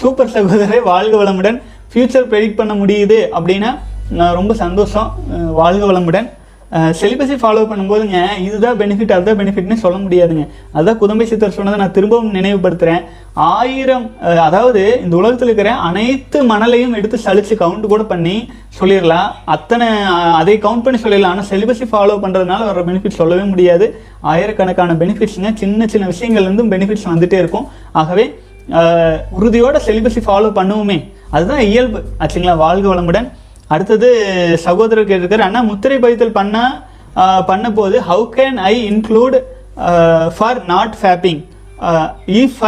சூப்பர் சகோதரரே, வாழ்க வளமுடன். ஃப்யூச்சர் ப்ரெடிக்ட் பண்ண முடியுது அப்படின்னா ரொம்ப சந்தோஷம். வாழ்க வளமுடன். செலிபஸை ஃபாலோ பண்ணும்போதுங்க இதுதான் பெனிஃபிட் அதுதான் பெனிஃபிட்னு சொல்ல முடியாதுங்க. அதுதான் குதம்பை சித்தர் சொன்னதை நான் திரும்பவும் நினைவுபடுத்துகிறேன். 1000, அதாவது இந்த உலகத்தில் இருக்கிற அனைத்து மணலையும் எடுத்து சலித்து கவுண்ட் கூட பண்ணி சொல்லிடலாம், அதை கவுண்ட் பண்ணி சொல்லிடலாம். ஆனால் செலிபஸை ஃபாலோ பண்ணுறதுனால வர பெனிஃபிட் சொல்லவே முடியாது. ஆயிரக்கணக்கான பெனிஃபிட்ஸுங்க, சின்ன சின்ன விஷயங்கள்லேருந்தும் பெனிஃபிட்ஸ் வந்துகிட்டே இருக்கும். ஆகவே உறுதியோட செலிபஸை ஃபாலோ பண்ணுவோமே, அதுதான் இயல்பு ஆச்சுங்களா. வாழ்க வளமுடன். அடுத்தது சகோதரர் கேட்டிருக்காரு, அண்ணா முத்திரை பதித்தல் பண்ண போது how can I include for not fapping if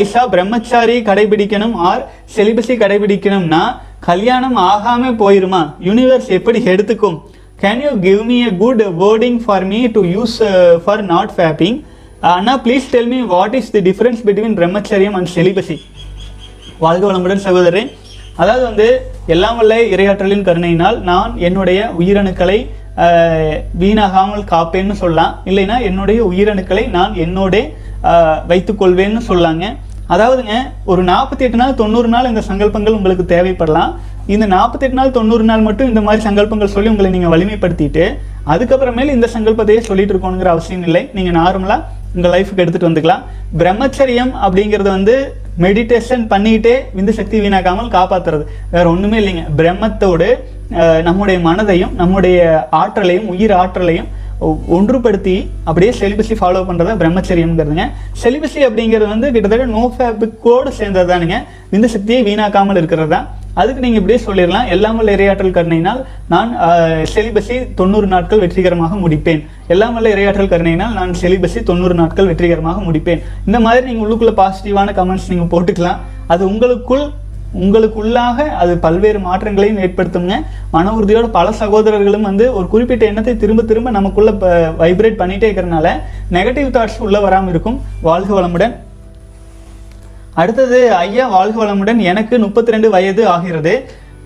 ஐசா பிரம்மச்சாரி கடைபிடிக்கணும் ஆர் செலிபஸை கடைபிடிக்கணும்னா கல்யாணம் ஆகாமல் போயிருமா? யூனிவர்ஸ் எப்படி எடுத்துக்கும்? Can you give me a good wording for me to use for not fapping? அண்ணா please tell me what is the difference between பிரம்மச்சரியம் அண்ட் செலிபஸி. வாழ்க வளமுடன் சகோதரே. அதாவது வந்து எல்லாம் வல்ல இறையாற்றலின் கருணையினால் நான் என்னுடைய உயிரணுக்களை வீணாகாமல் காப்பேன்னு சொல்லலாம், இல்லைன்னா என்னுடைய உயிரணுக்களை நான் என்னோட வைத்துக்கொள்வேன்னு சொல்லாங்க. அதாவதுங்க, ஒரு 48 நாள் 90 நாள் இந்த சங்கல்பங்கள் உங்களுக்கு தேவைப்படலாம். இந்த 48 நாள் 90 நாள் மட்டும் இந்த மாதிரி சங்கல்பங்கள் சொல்லி உங்களை நீங்கள் வலிமைப்படுத்திட்டு அதுக்கப்புறமேல இந்த சங்கல்பத்தையே சொல்லிட்டு இருக்கோங்கிற அவசியம் இல்லை. நீங்கள் நார்மலாக உங்கள் லைஃபுக்கு எடுத்துகிட்டு வந்துக்கலாம். பிரம்மச்சரியம் அப்படிங்கிறது வந்து மெடிடேஷன் பண்ணிக்கிட்டே விந்து சக்தி வீணாக்காமல் காப்பாற்றுறது, வேறு ஒன்றுமே இல்லைங்க. பிரம்மத்தோடு நம்முடைய மனதையும் நம்முடைய ஆற்றலையும் உயிர் ஆற்றலையும் ஒன்றுபடுத்தி அப்படியே செலிபஸை ஃபாலோ பண்ணுறதா பிரம்மச்சரியம்ங்கிறதுங்க. செலிபஸி அப்படிங்கிறது வந்து கிட்டத்தட்ட நோ ஃபேபிக்கோடு சேர்ந்தது தானுங்க, விந்து சக்தியை வீணாக்காமல் இருக்கிறது தான். அதுக்கு நீங்கள் இப்படியே சொல்லிடலாம், எல்லாம் வல்ல இறையாற்றல் கருணையினால் நான் செலிபஸை 90 நாட்கள் வெற்றிகரமாக முடிப்பேன். எல்லாம் வல்ல இறையாற்றல் கருணையினால் நான் செலிபஸை 90 நாட்கள் வெற்றிகரமாக முடிப்பேன். இந்த மாதிரி நீங்கள் உள்ளுக்குள்ளே பாசிட்டிவான கமெண்ட்ஸ் நீங்கள் போட்டுக்கலாம். அது உங்களுக்குள்ளாக அது பல்வேறு மாற்றங்களையும் ஏற்படுத்துங்க. மன உறுதியோட பல சகோதரர்களும் வந்து ஒரு குறிப்பிட்ட எண்ணத்தை திரும்ப திரும்ப நமக்குள்ளே வைப்ரேட் பண்ணிகிட்டே இருக்கிறனால நெகட்டிவ் தாட்ஸ் உள்ளே வராமல் இருக்கும். வாழ்க வளமுடன். அடுத்தது, ஐயா வாழ்க வளமுடன். எனக்கு 32 வயது ஆகிறது.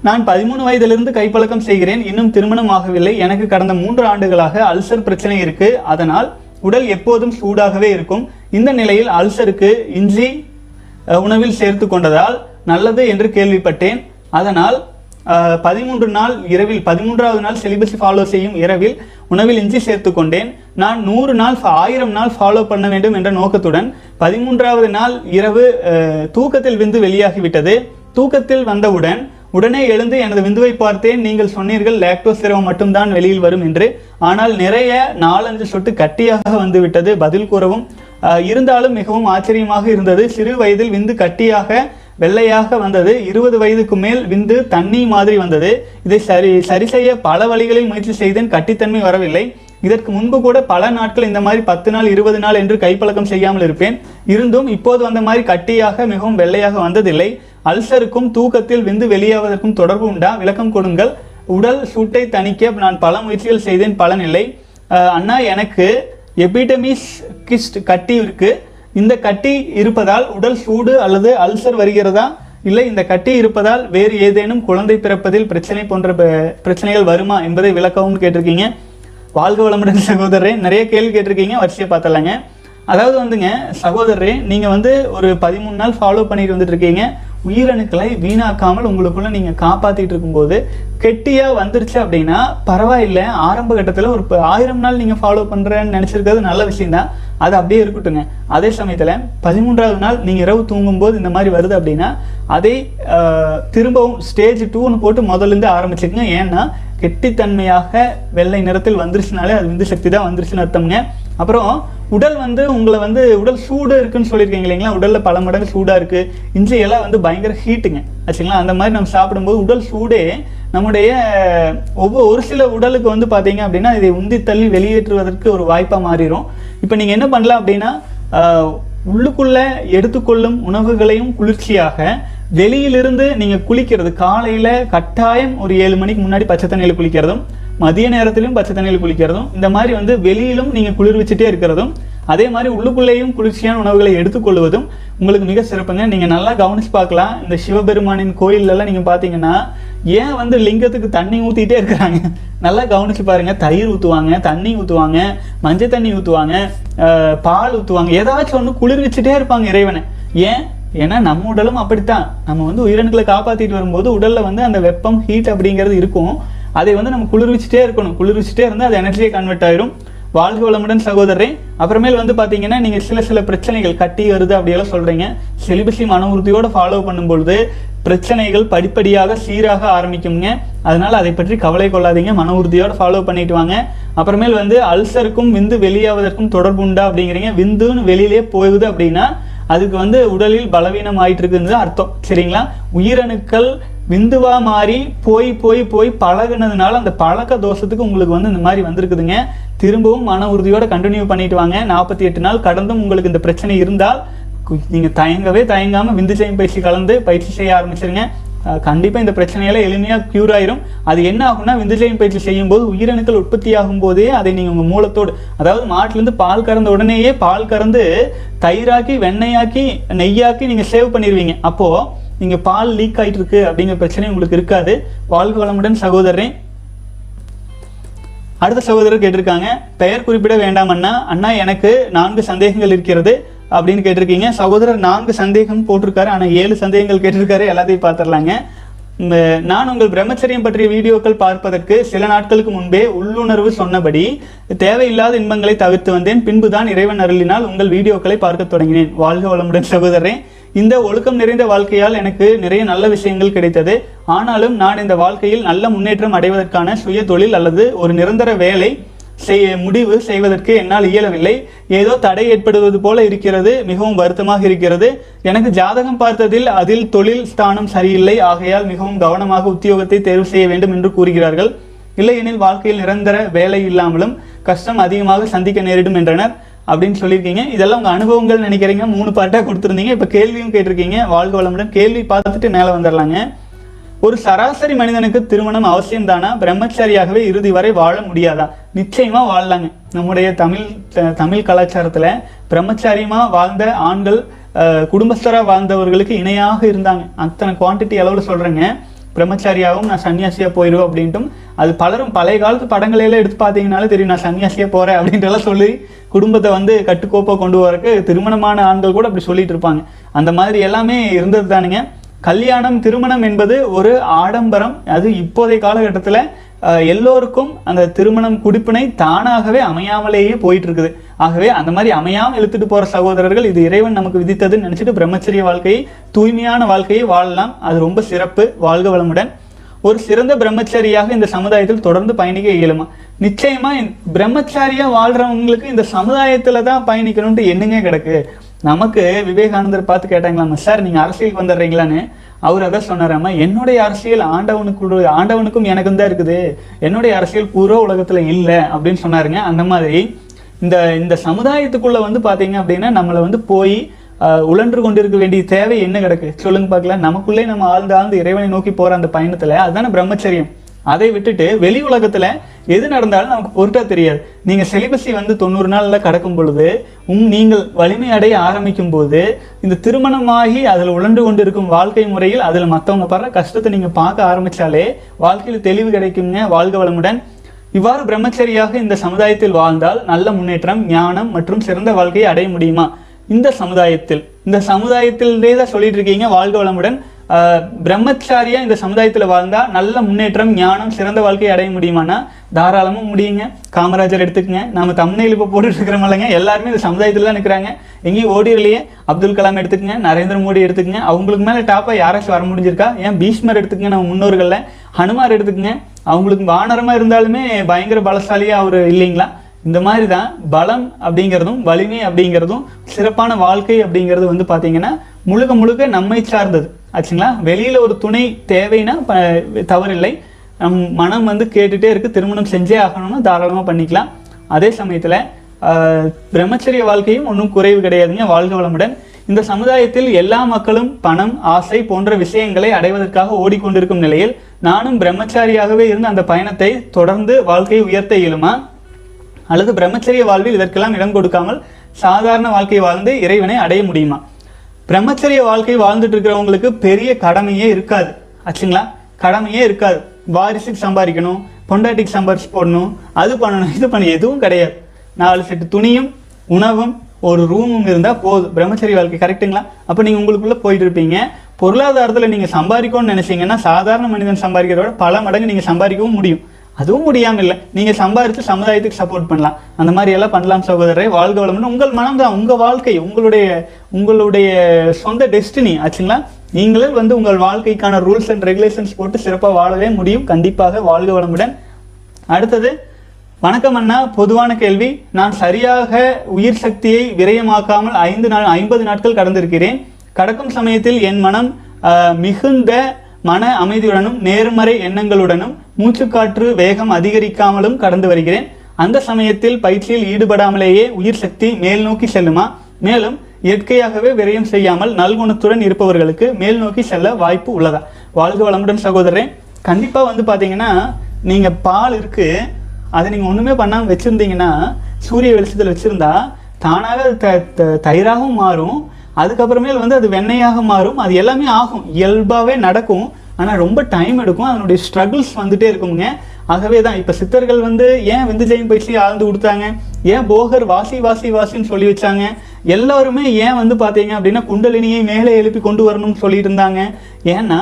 நான் 13 வயதிலிருந்து கைப்பழக்கம் செய்கிறேன். இன்னும் திருமணம் ஆகவில்லை. எனக்கு கடந்த 3 ஆண்டுகளாக அல்சர் பிரச்சனை இருக்குது. அதனால் உடல் எப்போதும் சூடாகவே இருக்கும். இந்த நிலையில் அல்சருக்கு இஞ்சி உணவில் சேர்த்து கொண்டதால் நல்லது என்று கேள்விப்பட்டேன். அதனால் 13 நாள் இரவில் 13வது நாள் செலிபஸை ஃபாலோ செய்யும் இரவில் உணவில் இஞ்சி சேர்த்து கொண்டேன். நான் 100 நாள் 1000 நாள் ஃபாலோ பண்ண வேண்டும் என்ற நோக்கத்துடன் 13வது நாள் இரவு தூக்கத்தில் விந்து வெளியாகிவிட்டது. தூக்கத்தில் வந்தவுடன் உடனே எழுந்து எனது விந்துவை பார்த்தேன். நீங்கள் சொன்னீர்கள் லாக்டோஸ் திரவம் மட்டும்தான் வெளியில் வரும் என்று. ஆனால் நிறைய 4-5 சொட்டு கட்டியாக வந்துவிட்டது. பதில் கூறவும் இருந்தாலும் மிகவும் ஆச்சரியமாக இருந்தது. சிறு வயதில் விந்து கட்டியாக வெள்ளையாக வந்தது. 20 வயதுக்கு மேல் விந்து தண்ணி மாதிரி வந்தது. இதை சரி செய்ய பல வழிகளில் முயற்சி செய்தேன். கட்டித்தன்மை வரவில்லை. இதற்கு முன்பு கூட பல நாட்கள் இந்த மாதிரி 10 நாள் 20 நாள் என்று கைப்பழக்கம் செய்யாமல் இருப்பேன். இருந்தும் இப்போது வந்த மாதிரி கட்டியாக மிகவும் வெள்ளையாக வந்ததில்லை. அல்சருக்கும் தூக்கத்தில் விந்து வெளியாவதற்கும் தொடர்பு உண்டா? விளக்கம் கொடுங்கள். உடல் சூட்டை தணிக்க நான் பல முயற்சிகள் செய்தேன், பலனில்லை. அண்ணா, எனக்கு எபிடமிஸ் கிஸ்ட் கட்டி இருக்கு. இந்த கட்டி இருப்பதால் உடல் சூடு அல்லது அல்சர் வருகிறதா? இல்லை இந்த கட்டி இருப்பதால் வேறு ஏதேனும் குழந்தை பிறப்பதில் பிரச்சனை போன்ற பிரச்சனைகள் வருமா என்பதை விளக்கவும் கேட்டிருக்கீங்க. வாழ்க வளமுடன் சகோதரரே. நிறைய கேள்வி கேட்டிருக்கீங்க, வரிசையை பார்த்துலாங்க. அதாவது வந்துங்க சகோதரரே, நீங்கள் வந்து ஒரு 13 நாள் ஃபாலோ பண்ணிட்டு வந்துட்டுருக்கீங்க. உயிரணுக்களை வீணாக்காமல் உங்களுக்குள்ளே நீங்கள் காப்பாற்றிட்டு இருக்கும்போது கெட்டியாக வந்துருச்சு அப்படின்னா பரவாயில்லை. ஆரம்ப கட்டத்தில் ஒரு 1000 நாள் நீங்கள் ஃபாலோ பண்ணுறேன்னு நினச்சிருக்கிறது நல்ல விஷயந்தான், அது அப்படியே இருக்கட்டுங்க. அதே சமயத்தில் 13வது நாள் நீங்கள் இரவு தூங்கும்போது இந்த மாதிரி வருது அப்படின்னா அதை திரும்பவும் ஸ்டேஜ் 2ன்னு போட்டு முதல்லேருந்து ஆரம்பிச்சுக்குங்க. ஏன்னா கெட்டித்தன்மையாக வெள்ளை நிறத்தில் வந்துருச்சுனாலே அது விந்து சக்தி தான் வந்துருச்சுன்னு அர்த்தம்ங்க. அப்புறம் உடல் வந்து உங்களை வந்து உடல் சூடு இருக்குன்னு சொல்லியிருக்கீங்க இல்லைங்களா? உடலில் பல மடங்கு சூடாக இருக்குது. இஞ்சியெல்லாம் வந்து பயங்கர ஹீட்டுங்க ஆச்சுங்களா? அந்த மாதிரி நம்ம சாப்பிடும்போது உடல் சூடே நம்முடைய ஒரு சில உடலுக்கு வந்து பார்த்தீங்க அப்படின்னா இதை உந்தி தள்ளி வெளியேற்றுவதற்கு ஒரு வாய்ப்பாக மாறிடும். இப்போ நீங்கள் என்ன பண்ணலாம் அப்படின்னா உள்ளுக்குள்ளே எடுத்துக்கொள்ளும் உணவுகளையும் குளிர்ச்சியாக வெளியிலிருந்து நீங்கள் குளிக்கிறது காலையில் கட்டாயம் ஒரு 7 மணிக்கு முன்னாடி பச்சை தண்ணியில் குளிக்கிறதும், மதிய நேரத்திலும் பச்சை தண்ணியில் குளிக்கிறதும், இந்த மாதிரி வந்து வெளியிலும் நீங்கள் குளிர்விச்சுட்டே இருக்கிறதும், அதே மாதிரி உள்ளுக்குள்ளேயும் குளிர்ச்சியான உணவுகளை எடுத்துக்கொள்வதும் உங்களுக்கு மிக சிறப்புங்க. நீங்கள் நல்லா கவனிச்சு பார்க்கலாம். இந்த சிவபெருமானின் கோயிலெல்லாம் நீங்கள் பார்த்தீங்கன்னா ஏன் வந்து லிங்கத்துக்கு தண்ணி ஊற்றிட்டே இருக்கிறாங்க? நல்லா கவனிச்சு பாருங்கள். தயிர் ஊற்றுவாங்க, தண்ணி ஊற்றுவாங்க, மஞ்சள் தண்ணி ஊற்றுவாங்க, பால் ஊற்றுவாங்க, ஏதாச்சும் ஒன்று குளிர்விச்சுட்டே இருப்பாங்க இறைவனை. ஏன்? ஏன்னா நம்ம உடலும் அப்படித்தான். நம்ம வந்து உயிரணுக்களை காப்பாற்றிட்டு வரும்போது உடலில் வந்து அந்த வெப்பம் ஹீட் அப்படிங்கிறது இருக்கும். அதை வந்து நம்ம குளிர்விச்சுட்டே இருக்கணும். குளிர்விச்சுட்டே இருந்தால் அது எனர்ஜியை கன்வெர்ட் ஆயிரும். வாழ்க வளமுடன் சகோதரரே. அப்புறமேல் வந்து பார்த்தீங்கன்னா நீங்கள் சில பிரச்சனைகள் கட்டி வருது அப்படியெல்லாம் சொல்கிறீங்க. செலிபசி மன உறுதியோடு ஃபாலோ பண்ணும்பொழுது பிரச்சனைகள் படிப்படியாக சீராக ஆரம்பிக்குங்க. அதனால் அதை பற்றி கவலை கொள்ளாதீங்க. மன உறுதியோடு ஃபாலோ பண்ணிட்டு வாங்க. அப்புறமேல் வந்து அல்சருக்கும் விந்து வெளியாவதற்கும் தொடர்பு உண்டா அப்படிங்கிறீங்க. விந்துன்னு வெளியிலே போகுது அப்படின்னா அதுக்கு வந்து உடலில் பலவீனம் ஆகிட்டு இருக்குன்னு அர்த்தம், சரிங்களா? உயிரணுக்கள் விந்துவா மாறி போய் போய் போய் பழகுனதுனால அந்த பழக்க தோஷத்துக்கு உங்களுக்கு வந்து இந்த மாதிரி வந்திருக்குதுங்க. திரும்பவும் மன உறுதியோடு கண்டினியூ பண்ணிட்டு வாங்க. 48 நாள் கடந்தும் உங்களுக்கு இந்த பிரச்சனை இருந்தால் நீங்கள் தயங்காமல் விந்து செய்யும் பயிற்சி கலந்து பயிற்சி செய்ய ஆரம்பிச்சிருங்க. கண்டிப்பாக இந்த பிரச்சனையெல்லாம் எளிமையாக க்யூர் ஆயிரும். அது என்ன ஆகும்னா விந்துஜயம் பயிற்சி செய்யும்போது உயிரணுக்கள் உற்பத்தி ஆகும் போதே அதை நீங்கள் உங்கள் மூலத்தோடு, அதாவது மாட்டிலேருந்து பால் கறந்த உடனேயே பால் கறந்து தயிராக்கி வெண்ணெயாக்கி நெய்யாக்கி நீங்கள் சேவ் பண்ணிடுவீங்க. அப்போது நீங்கள் பால் லீக் ஆகிட்டு இருக்கு அப்படிங்கிற பிரச்சனை உங்களுக்கு இருக்காது. வாழ்க வளமுடன் சகோதரரே. அடுத்த சகோதரர் கேட்டிருக்காங்க. பெயர் குறிப்பிட வேண்டாம் அண்ணா. அண்ணா, எனக்கு 4 சந்தேகங்கள் இருக்கிறது அப்படின்னு கேட்டிருக்கீங்க. சகோதரர் 4 சந்தேகம் போட்டிருக்காரு, ஆனால் 7 சந்தேகங்கள் கேட்டிருக்காரு. எல்லாத்தையும் பார்த்துடலாங்க. நான் உங்கள் பிரம்மச்சரியம் பற்றிய வீடியோக்கள் பார்ப்பதற்கு சில நாட்களுக்கு முன்பே உள்ளுணர்வு சொன்னபடி தேவையில்லாத இன்பங்களை தவிர்த்து வந்தேன். பின்புதான் இறைவன் அருளினால் உங்கள் வீடியோக்களை பார்க்க தொடங்கினேன். வாழ்க வளமுடன் சகோதரரே. இந்த ஒழுக்கம் நிறைந்த வாழ்க்கையால் எனக்கு நிறைய நல்ல விஷயங்கள் கிடைத்தது. ஆனாலும் நான் இந்த வாழ்க்கையில் நல்ல முன்னேற்றம் அடைவதற்கான சுய தொழில் அல்லது ஒரு நிரந்தர வேலை முடிவு செய்வதற்கு என்னால் இயலவில்லை. ஏதோ தடை ஏற்படுவது போல இருக்கிறது. மிகவும் வருத்தமாக இருக்கிறது. எனக்கு ஜாதகம் பார்த்ததில் அதில் தொழில் ஸ்தானம் சரியில்லை. ஆகையால் மிகவும் கவனமாக உத்தியோகத்தை தேர்வு செய்ய வேண்டும் என்று கூறுகிறார்கள். இல்லையெனில் வாழ்க்கையில் நிரந்தர வேலை இல்லாமலும் கஷ்டம் அதிகமாக சந்திக்க நேரிடும் என்றனர் அப்படின்னு சொல்லியிருக்கீங்க. இதெல்லாம் உங்கள் அனுபவங்கள் நினைக்கிறீங்க. 3 பார்ட்டாக கொடுத்துருந்தீங்க. இப்போ கேள்வியும் கேட்டிருக்கீங்க. வாழ்க வளமுடன். கேள்வி பார்த்துட்டு மேலே வந்துடலாங்க. ஒரு சராசரி மனிதனுக்கு திருமணம் அவசியம் தானா? பிரம்மச்சாரியாகவே இறுதி வரை வாழ முடியாதா? நிச்சயமா வாழலாங்க. நம்முடைய தமிழ் கலாச்சாரத்துல பிரம்மச்சாரியமா வாழ்ந்த ஆண்கள் குடும்பஸ்தரா வாழ்ந்தவர்களுக்கு இணையாக இருந்தாங்க. அத்தனை குவான்டிட்டி அளவுல சொல்றேங்க. பிரம்மச்சாரியாகவும் நான் சன்னியாசியா போயிடுவோம் அப்படின்ட்டும் அது பலரும் பழைய காலத்து படங்களையெல்லாம் எடுத்து பார்த்தீங்கனாலே தெரியும். நான் சன்னியாசியா போறேன் அப்படின்றலாம் சொல்லி குடும்பத்தை வந்து கட்டுக்கோப்பாக கொண்டு வரக்கு திருமணமான ஆண்கள் கூட அப்படி சொல்லிட்டு இருப்பாங்க. அந்த மாதிரி எல்லாமே இருந்தது தானுங்க. கல்யாணம் திருமணம் என்பது ஒரு ஆடம்பரம். அது இப்போதைய காலகட்டத்தில் எல்லோருக்கும் அந்த திருமணம் குடிப்பினை தானாகவே அமையாமலேயே போயிட்டு இருக்குது. ஆகவே அந்த மாதிரி அமையாமல் இழுத்துட்டு போற சகோதரர்கள், இது இறைவன் நமக்கு விதித்ததுன்னு நினைச்சிட்டு பிரம்மச்சரிய வாழ்க்கையை, தூய்மையான வாழ்க்கையை வாழலாம். அது ரொம்ப சிறப்பு. வாழ்க வளமுடன். ஒரு சிறந்த பிரம்மச்சாரியாக இந்த சமுதாயத்தில் தொடர்ந்து பயணிக்க இயலுமா? நிச்சயமா பிரம்மச்சாரியா வாழ்றவங்களுக்கு இந்த சமுதாயத்துல தான் பயணிக்கணும்ட்டு என்னங்க கிடக்கு. நமக்கு விவேகானந்தர் பார்த்து கேட்டாங்களாமா, சார் நீங்க அரசியலுக்கு வந்துடுறீங்களான்னு. அவர் அதை சொன்னாராமா, என்னுடைய அரசியல் ஆண்டவனுக்கும் எனக்கும் தான் இருக்குது, என்னுடைய அரசியல் பூரா உலகத்துல இல்லை அப்படின்னு சொன்னாருங்க. அந்த மாதிரி இந்த இந்த சமுதாயத்துக்குள்ள வந்து பாத்தீங்க அப்படின்னா நம்மளை வந்து போய் உழன்று கொண்டிருக்க வேண்டிய தேவை என்ன கிடக்கு சொல்லுங்க பார்க்கலாம். நமக்குள்ளே நம்ம ஆழ்ந்து இறைவனை நோக்கி போற அந்த பயணத்துல அதுதானே பிரம்மச்சரியம். அதை விட்டுட்டு வெளி உலகத்துல எது நடந்தாலும் நமக்கு பொருட்டா தெரியாது. நீங்க செலிபசி வந்து 90 நாள்ல கடக்கும் பொழுது, நீங்கள் வலிமை அடைய ஆரம்பிக்கும் போது, இந்த திருமணமாகி அதுல உழன்று கொண்டிருக்கும் வாழ்க்கை முறையில் அதுல மற்றவங்க படுற கஷ்டத்தை நீங்க பார்க்க ஆரம்பிச்சாலே வாழ்க்கையில தெளிவு கிடைக்குங்க. வாழ்க வளமுடன். இவ்வாறு பிரம்மச்சரியாக இந்த சமுதாயத்தில் வாழ்ந்தால் நல்ல முன்னேற்றம், ஞானம் மற்றும் சிறந்த வாழ்க்கையை அடைய முடியுமா? இந்த சமுதாயத்திலே தான் சொல்லிட்டு இருக்கீங்க. வாழ்க வளமுடன். பிரம்மச்சாரியா இந்த சமுதாயத்துல வாழ்ந்தா நல்ல முன்னேற்றம், ஞானம், சிறந்த வாழ்க்கையை அடைய முடியுமானா தாராளமா முடியுங்க. காமராஜர் எடுத்துக்கங்க. நம்ம தமிழ்நாடு இப்போ போட்டுட்டு இருக்கிறோம் இல்லைங்க, எல்லாருமே இந்த சமுதாயத்துல தான் நிற்கிறாங்க, எங்கேயும் ஓடிடலையே. அப்துல் கலாம் எடுத்துக்கங்க, நரேந்திர மோடி எடுத்துக்கங்க, அவங்களுக்கு மேல டாப்பா யாராச்சும் வர முடிஞ்சிருக்கா? ஏன் பீஷ்மர் எடுத்துக்கங்க, நம்ம முன்னோர்கள்ல ஹனுமார் எடுத்துக்கங்க, அவங்களுக்கு வானரமா இருந்தாலுமே பயங்கர பலசாலியா அவரு இல்லைங்களா? இந்த மாதிரி தான் பலம் அப்படிங்கிறதும் வலிமை அப்படிங்கிறதும் சிறப்பான வாழ்க்கை அப்படிங்கிறது வந்து பார்த்தீங்கன்னா முழுக்க முழுக்க நம்மை சார்ந்தது ஆச்சுங்களா. வெளியில் ஒரு துணை தேவைன்னா தவறில்லை, நம் மனம் வந்து கேட்டுகிட்டே இருக்குது. திருமணம் செஞ்சே ஆகணும்னா தாராளமாக பண்ணிக்கலாம். அதே சமயத்தில் பிரம்மச்சரிய வாழ்க்கையும் ஒன்றும் குறைவு கிடையாதுங்க. வாழ்க வளமுடன். இந்த சமுதாயத்தில் எல்லா மக்களும் பணம், ஆசை போன்ற விஷயங்களை அடைவதற்காக ஓடிக்கொண்டிருக்கும் நிலையில் நானும் பிரம்மச்சாரியாகவே இருந்து அந்த பயணத்தை தொடர்ந்து வாழ்க்கையை உயர்த்த இயலுமா? அல்லது பிரம்மச்சரிய வாழ்வில் இதற்கெல்லாம் இடம் கொடுக்காமல் சாதாரண வாழ்க்கை வாழ்ந்து இறைவனை அடைய முடியுமா? பிரம்மச்சரிய வாழ்க்கை வாழ்ந்துட்டு இருக்கிறவங்களுக்கு பெரிய கடமையே இருக்காது ஆச்சுங்களா. கடமையே இருக்காது. வாரிசுக்கு சம்பாதிக்கணும், பொண்டாட்டிக்கு சம்பாரிச்சு போடணும், அது பண்ணணும் இது பண்ண எதுவும் கிடையாது. 4 செட்டு துணியும் உணவும் ஒரு ரூமும் இருந்தால் போதும் பிரம்மச்சரிய வாழ்க்கை. கரெக்டுங்களா? அப்போ நீங்கள் உங்களுக்குள்ளே போயிட்டு இருப்பீங்க. பொருளாதாரத்தில் நீங்கள் சம்பாதிக்கணும்னு நினைச்சிங்கன்னா சாதாரண மனிதன் சம்பாதிக்கிறத விட பல மடங்கு நீங்கள் சம்பாதிக்கவும் முடியும். அதுவும் முடியாமல் இல்லை, நீங்கள் சம்பாதித்து சமுதாயத்துக்கு சப்போர்ட் பண்ணலாம். அந்த மாதிரி எல்லாம் பண்ணலாம் சகோதரரை. வாழ்க வளம்னு. உங்கள் மனம் தான் உங்கள் வாழ்க்கை, உங்களுடைய சொந்த டெஸ்டினி ஆச்சுங்களா. நீங்களே வந்து உங்கள் வாழ்க்கைக்கான ரூல்ஸ் அண்ட் ரெகுலேஷன்ஸ் போட்டு சிறப்பாக வாழவே முடியும். கண்டிப்பாக வாழ்க வளமுடன். அடுத்தது, வணக்கம் அண்ணா, பொதுவான கேள்வி. நான் சரியாக உயிர் சக்தியை விரயமாக்காமல் 50 நாட்கள் கடந்திருக்கிறேன். கடக்கும் சமயத்தில் என் மனம் மிகுந்த மன அமைதியுடனும் நேர்மறை எண்ணங்களுடனும் மூச்சுக்காற்று வேகம் அதிகரிக்காமலும் கடந்து வருகிறேன். அந்த சமயத்தில் பயிற்சியில் ஈடுபடாமலேயே உயிர் சக்தி மேல் நோக்கி செல்லுமா? மேலும் இயற்கையாகவே விரயம் செய்யாமல் நல்குணத்துடன் இருப்பவர்களுக்கு மேல் நோக்கி செல்ல வாய்ப்பு உள்ளதா? வாழ்க வளமுடன் சகோதரரே. கண்டிப்பாக வந்து பார்த்தீங்கன்னா நீங்கள் பால் இருக்குது, அதை நீங்கள் ஒன்றுமே பண்ணாமல் வச்சுருந்தீங்கன்னா, சூரிய வெளிச்சத்தில் வச்சுருந்தா தானாக தயிராகவும் மாறும், அதுக்கப்புறமேல் வந்து அது வெண்ணையாக மாறும், அது எல்லாமே ஆகும், இயல்பாகவே நடக்கும். ஆனால் ரொம்ப டைம் எடுக்கும், அதனுடைய ஸ்ட்ரகிள்ஸ் வந்துகிட்டே இருக்குங்க. ஆகவே தான் இப்போ சித்தர்கள் வந்து ஏன் விந்து ஜெயின் பயிற்சி ஆழ்ந்து கொடுத்தாங்க, ஏன் போகர் வாசி வாசி வாசின்னு சொல்லி வச்சாங்க, எல்லோருமே ஏன் வந்து பார்த்தீங்க அப்படின்னா குண்டலினியை மேலே எழுப்பி கொண்டு வரணும்னு சொல்லிட்டு இருந்தாங்க. ஏன்னா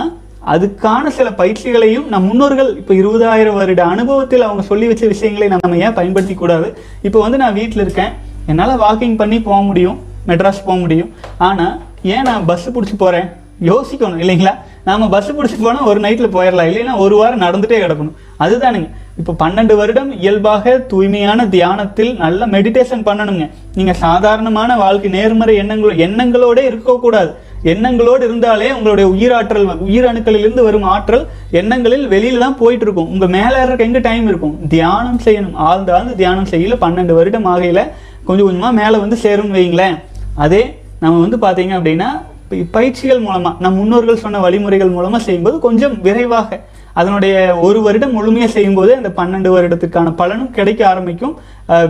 அதுக்கான சில பயிற்சிகளையும் நம் முன்னோர்கள் இப்போ 20,000 வருட அனுபவத்தில் அவங்க சொல்லி வச்ச விஷயங்களை நம்ம ஏன் பயன்படுத்தி கூடாது? இப்போ வந்து நான் வீட்டில் இருக்கேன், என்னால் வாக்கிங் பண்ணி போக முடியும், மெட்ராஸ் போக முடியும். ஆனால் ஏன் நான் பஸ்ஸு பிடிச்சி போகிறேன் யோசிக்கணும் இல்லைங்களா. நாம் பஸ்ஸு பிடிச்சி போனால் ஒரு நைட்டில் போயிடலாம், இல்லைன்னா ஒரு வாரம் நடந்துகிட்டே கிடக்கணும். அதுதானுங்க இப்போ 12 வருடம் இயல்பாக தூய்மையான தியானத்தில் நல்ல மெடிடேஷன் பண்ணணுங்க. நீங்கள் சாதாரணமான வாழ்க்கை நேர்மறை எண்ணங்களோட இருக்கக்கூடாது. எண்ணங்களோடு இருந்தாலே உங்களுடைய உயிராற்றல், உயிரணுக்களிலிருந்து வரும் ஆற்றல் எண்ணங்களில் வெளியில தான் போயிட்டு இருக்கும். உங்கள் மேலே இருக்க எங்கே டைம் இருக்கும்? தியானம் செய்யணும். ஆழ்ந்து தியானம் செய்யல 12 வருடம் ஆகையில் கொஞ்சம் கொஞ்சமாக மேலே வந்து சேரும்னு வைங்களேன். அதே நம்ம வந்து பார்த்தீங்க அப்படின்னா பயிற்சிகள் மூலமாக, நம் முன்னோர்கள் சொன்ன வழிமுறைகள் மூலமாக செய்யும்போது கொஞ்சம் விரைவாக அதனுடைய 1 வருடம் முழுமையாக செய்யும்போது அந்த 12 வருடத்துக்கான பலனும் கிடைக்க ஆரம்பிக்கும்.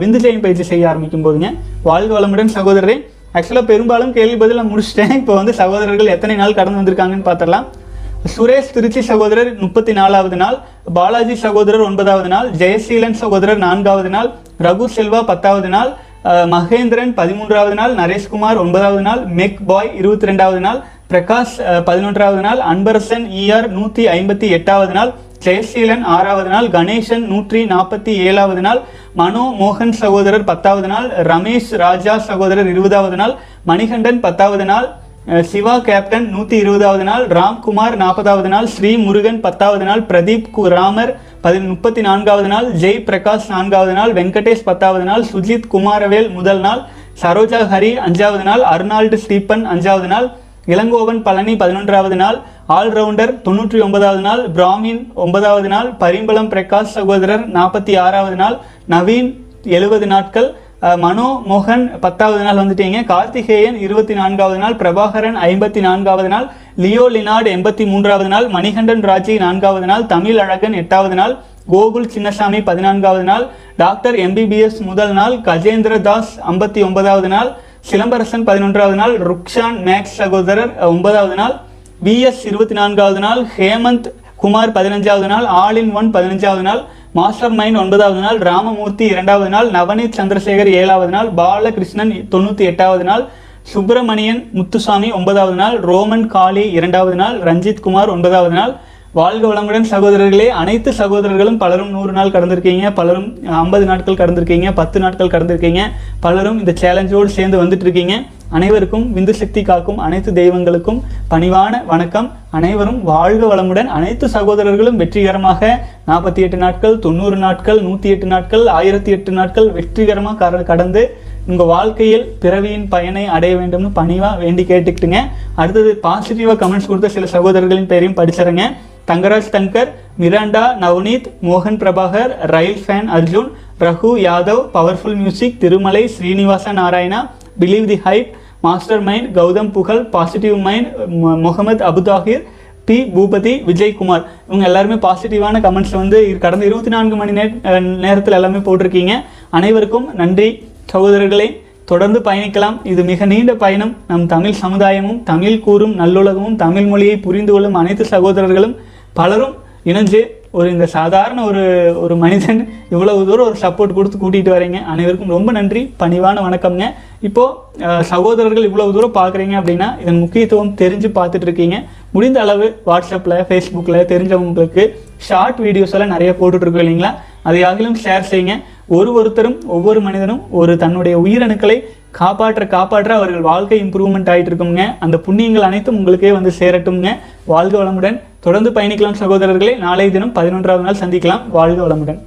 விந்து ஜெயின் பயிற்சி செய்ய ஆரம்பிக்கும் போதுங்க. வாழ்க வளமுடன் சகோதரரே. ஆக்சுவலாக பெரும்பாலும் கேள்வி பதில் நான் முடிச்சிட்டேன். இப்போ வந்து சகோதரர்கள் எத்தனை நாள் கடந்து வந்திருக்காங்கன்னு பார்த்துடலாம். சுரேஷ் திருச்சி சகோதரர் 34வது நாள், பாலாஜி சகோதரர் 9வது நாள், ஜெயசீலன் சகோதரர் 4வது நாள், ரகு செல்வா 10வது நாள், மகேந்திரன் 13வது நாள், நரேஷ்குமார் 9வது நாள், மெக் பாய் 22வது நாள், பிரகாஷ் 11வது நாள், அன்பரசன் ER 158வது நாள், ஜெயசீலன் 6வது நாள், கணேசன் 147வது நாள், மனோ மோகன் சகோதரர் 10வது நாள், ரமேஷ் ராஜா சகோதரர் 20வது நாள், மணிகண்டன் 10வது நாள், சிவா கேப்டன் 120வது நாள், ராம்குமார் 40வது நாள், ஸ்ரீ முருகன் 10வது நாள், பிரதீப் ராமர் 34வது நாள், ஜெய் பிரகாஷ் 4வது நாள், வெங்கடேஷ் 10வது நாள், சுஜித் குமாரவேல் முதல் நாள், சரோஜா ஹரி 5வது நாள், அர்னால்டு ஸ்டீபன் 5வது நாள், இளங்கோவன் பழனி 11வது நாள், ஆல்ரவுண்டர் 99வது நாள், பிராமின் 9வது நாள், பரிம்பளம் பிரகாஷ் சகோதரர் 46வது நாள், நவீன் 70 நாட்கள், மனோ மோகன் 10வது நாள் வந்துட்டீங்க, கார்த்திகேயன் 24வது நாள், பிரபாகரன் 54வது நாள், லியோ லினார்டு 83வது நாள், மணிகண்டன் ராஜி 4வது நாள், தமிழ் அழகன் 8வது நாள், கோகுல் சின்னசாமி 14வது நாள், டாக்டர் எம்பிபிஎஸ் முதல் நாள், கஜேந்திர தாஸ் 59வது நாள், சிலம்பரசன் 11வது நாள், ருக்ஷான் மேக்ஸ் சகோதரர் 9வது நாள், விஎஸ் 24வது நாள், ஹேமந்த் குமார் 15வது நாள், ஆல் இன் ஒன் 15வது நாள், மாஸ்டர் மைண்ட் 9வது நாள், ராமமூர்த்தி 2வது நாள், நவநீத் சந்திரசேகர் 7வது நாள், பாலகிருஷ்ணன் 98வது நாள், சுப்பிரமணியன் முத்துசாமி 9வது நாள், ரோமன் காளி 2வது நாள், ரஞ்சித் குமார் 9வது நாள். வாழ்க வளமுடன் சகோதரர்களே. அனைத்து சகோதரர்களும் பலரும் 100 நாள் கடந்திருக்கீங்க, பலரும் 50 நாட்கள் கடந்திருக்கீங்க, 10 நாட்கள் கடந்திருக்கீங்க, பலரும் இந்த சேலஞ்சோடு சேர்ந்து வந்துட்டு இருக்கீங்க. அனைவருக்கும் விந்து சக்தி காக்கும் அனைத்து தெய்வங்களுக்கும் பணிவான வணக்கம். அனைவரும் வாழ்க வளமுடன். அனைத்து சகோதரர்களும் வெற்றிகரமாக 48 நாட்கள், 90 நாட்கள், 108 நாட்கள், 1008 நாட்கள் வெற்றிகரமாக கடந்து உங்கள் வாழ்க்கையில் பிறவியின் பயனை அடைய வேண்டும்னு பணிவாக வேண்டி கேட்டுக்கிட்டுங்க. அடுத்தது பாசிட்டிவாக கமெண்ட்ஸ் கொடுத்த சில சகோதரர்களின் பேரையும் படிச்சிடுங்க. தங்கராஜ் தங்கர், மிராண்டா, நவநீத், மோகன் Prabhakar, rail fan Arjun, Raghu Yadav, powerful music, Thirumalai, Srinivasa Narayana, believe the hype, master mind, Gautham Pugazh, positive mind, Mohammed Abuthahir, B Boopathi, Vijaykumar. இவங்க எல்லாருமே பாசிட்டிவான கமெண்ட்ஸ் வந்து கடந்த 24 மணி நேரத்தில் எல்லாமே போட்டிருக்கீங்க. அனைவருக்கும் நன்றி சகோதரர்களே. தொடர்ந்து பயணிக்கலாம். இது மிக நீண்ட பயணம். நம் தமிழ் சமுதாயமும் தமிழ் கூறும் நல்லுலகமும் தமிழ் மொழியை புரிந்து கொள்ளும் அனைத்து சகோதரர்களும் பலரும் இணைஞ்சு இந்த சாதாரண ஒரு மனிதன் இவ்வளவு தூரம் ஒரு சப்போர்ட் கொடுத்து கூட்டிகிட்டு வரீங்க. அனைவருக்கும் ரொம்ப நன்றி, பணிவான வணக்கம்ங்க. இப்போது சகோதரர்கள் இவ்வளவு தூரம் பார்க்குறீங்க அப்படின்னா இதன் முக்கியத்துவம் தெரிஞ்சு பார்த்துட்டு இருக்கீங்க. முடிந்த அளவு வாட்ஸ்அப்பில், ஃபேஸ்புக்கில் தெரிஞ்சவங்களுக்கு ஷார்ட் வீடியோஸ் எல்லாம் நிறைய போட்டுட்ருக்கோம் இல்லைங்களா? அதையாகிலும் ஷேர் செய்யுங்க. ஒவ்வொருத்தரும் ஒவ்வொரு மனிதனும் ஒரு தன்னுடைய உயிரணுக்களை காப்பாற்ற அவர்கள் வாழ்க்கை இம்ப்ரூவ்மெண்ட் ஆகிட்டு இருக்குங்க. அந்த புண்ணியங்கள் அனைத்தும் உங்களுக்கே வந்து சேரட்டும்ங்க. வாழ்க வளமுடன். தொடர்ந்து பயணிக்கலாம் சகோதரர்களே. நாளை தினம் 11வது நாள் சந்திக்கலாம். வாழ்க வளமுடன்.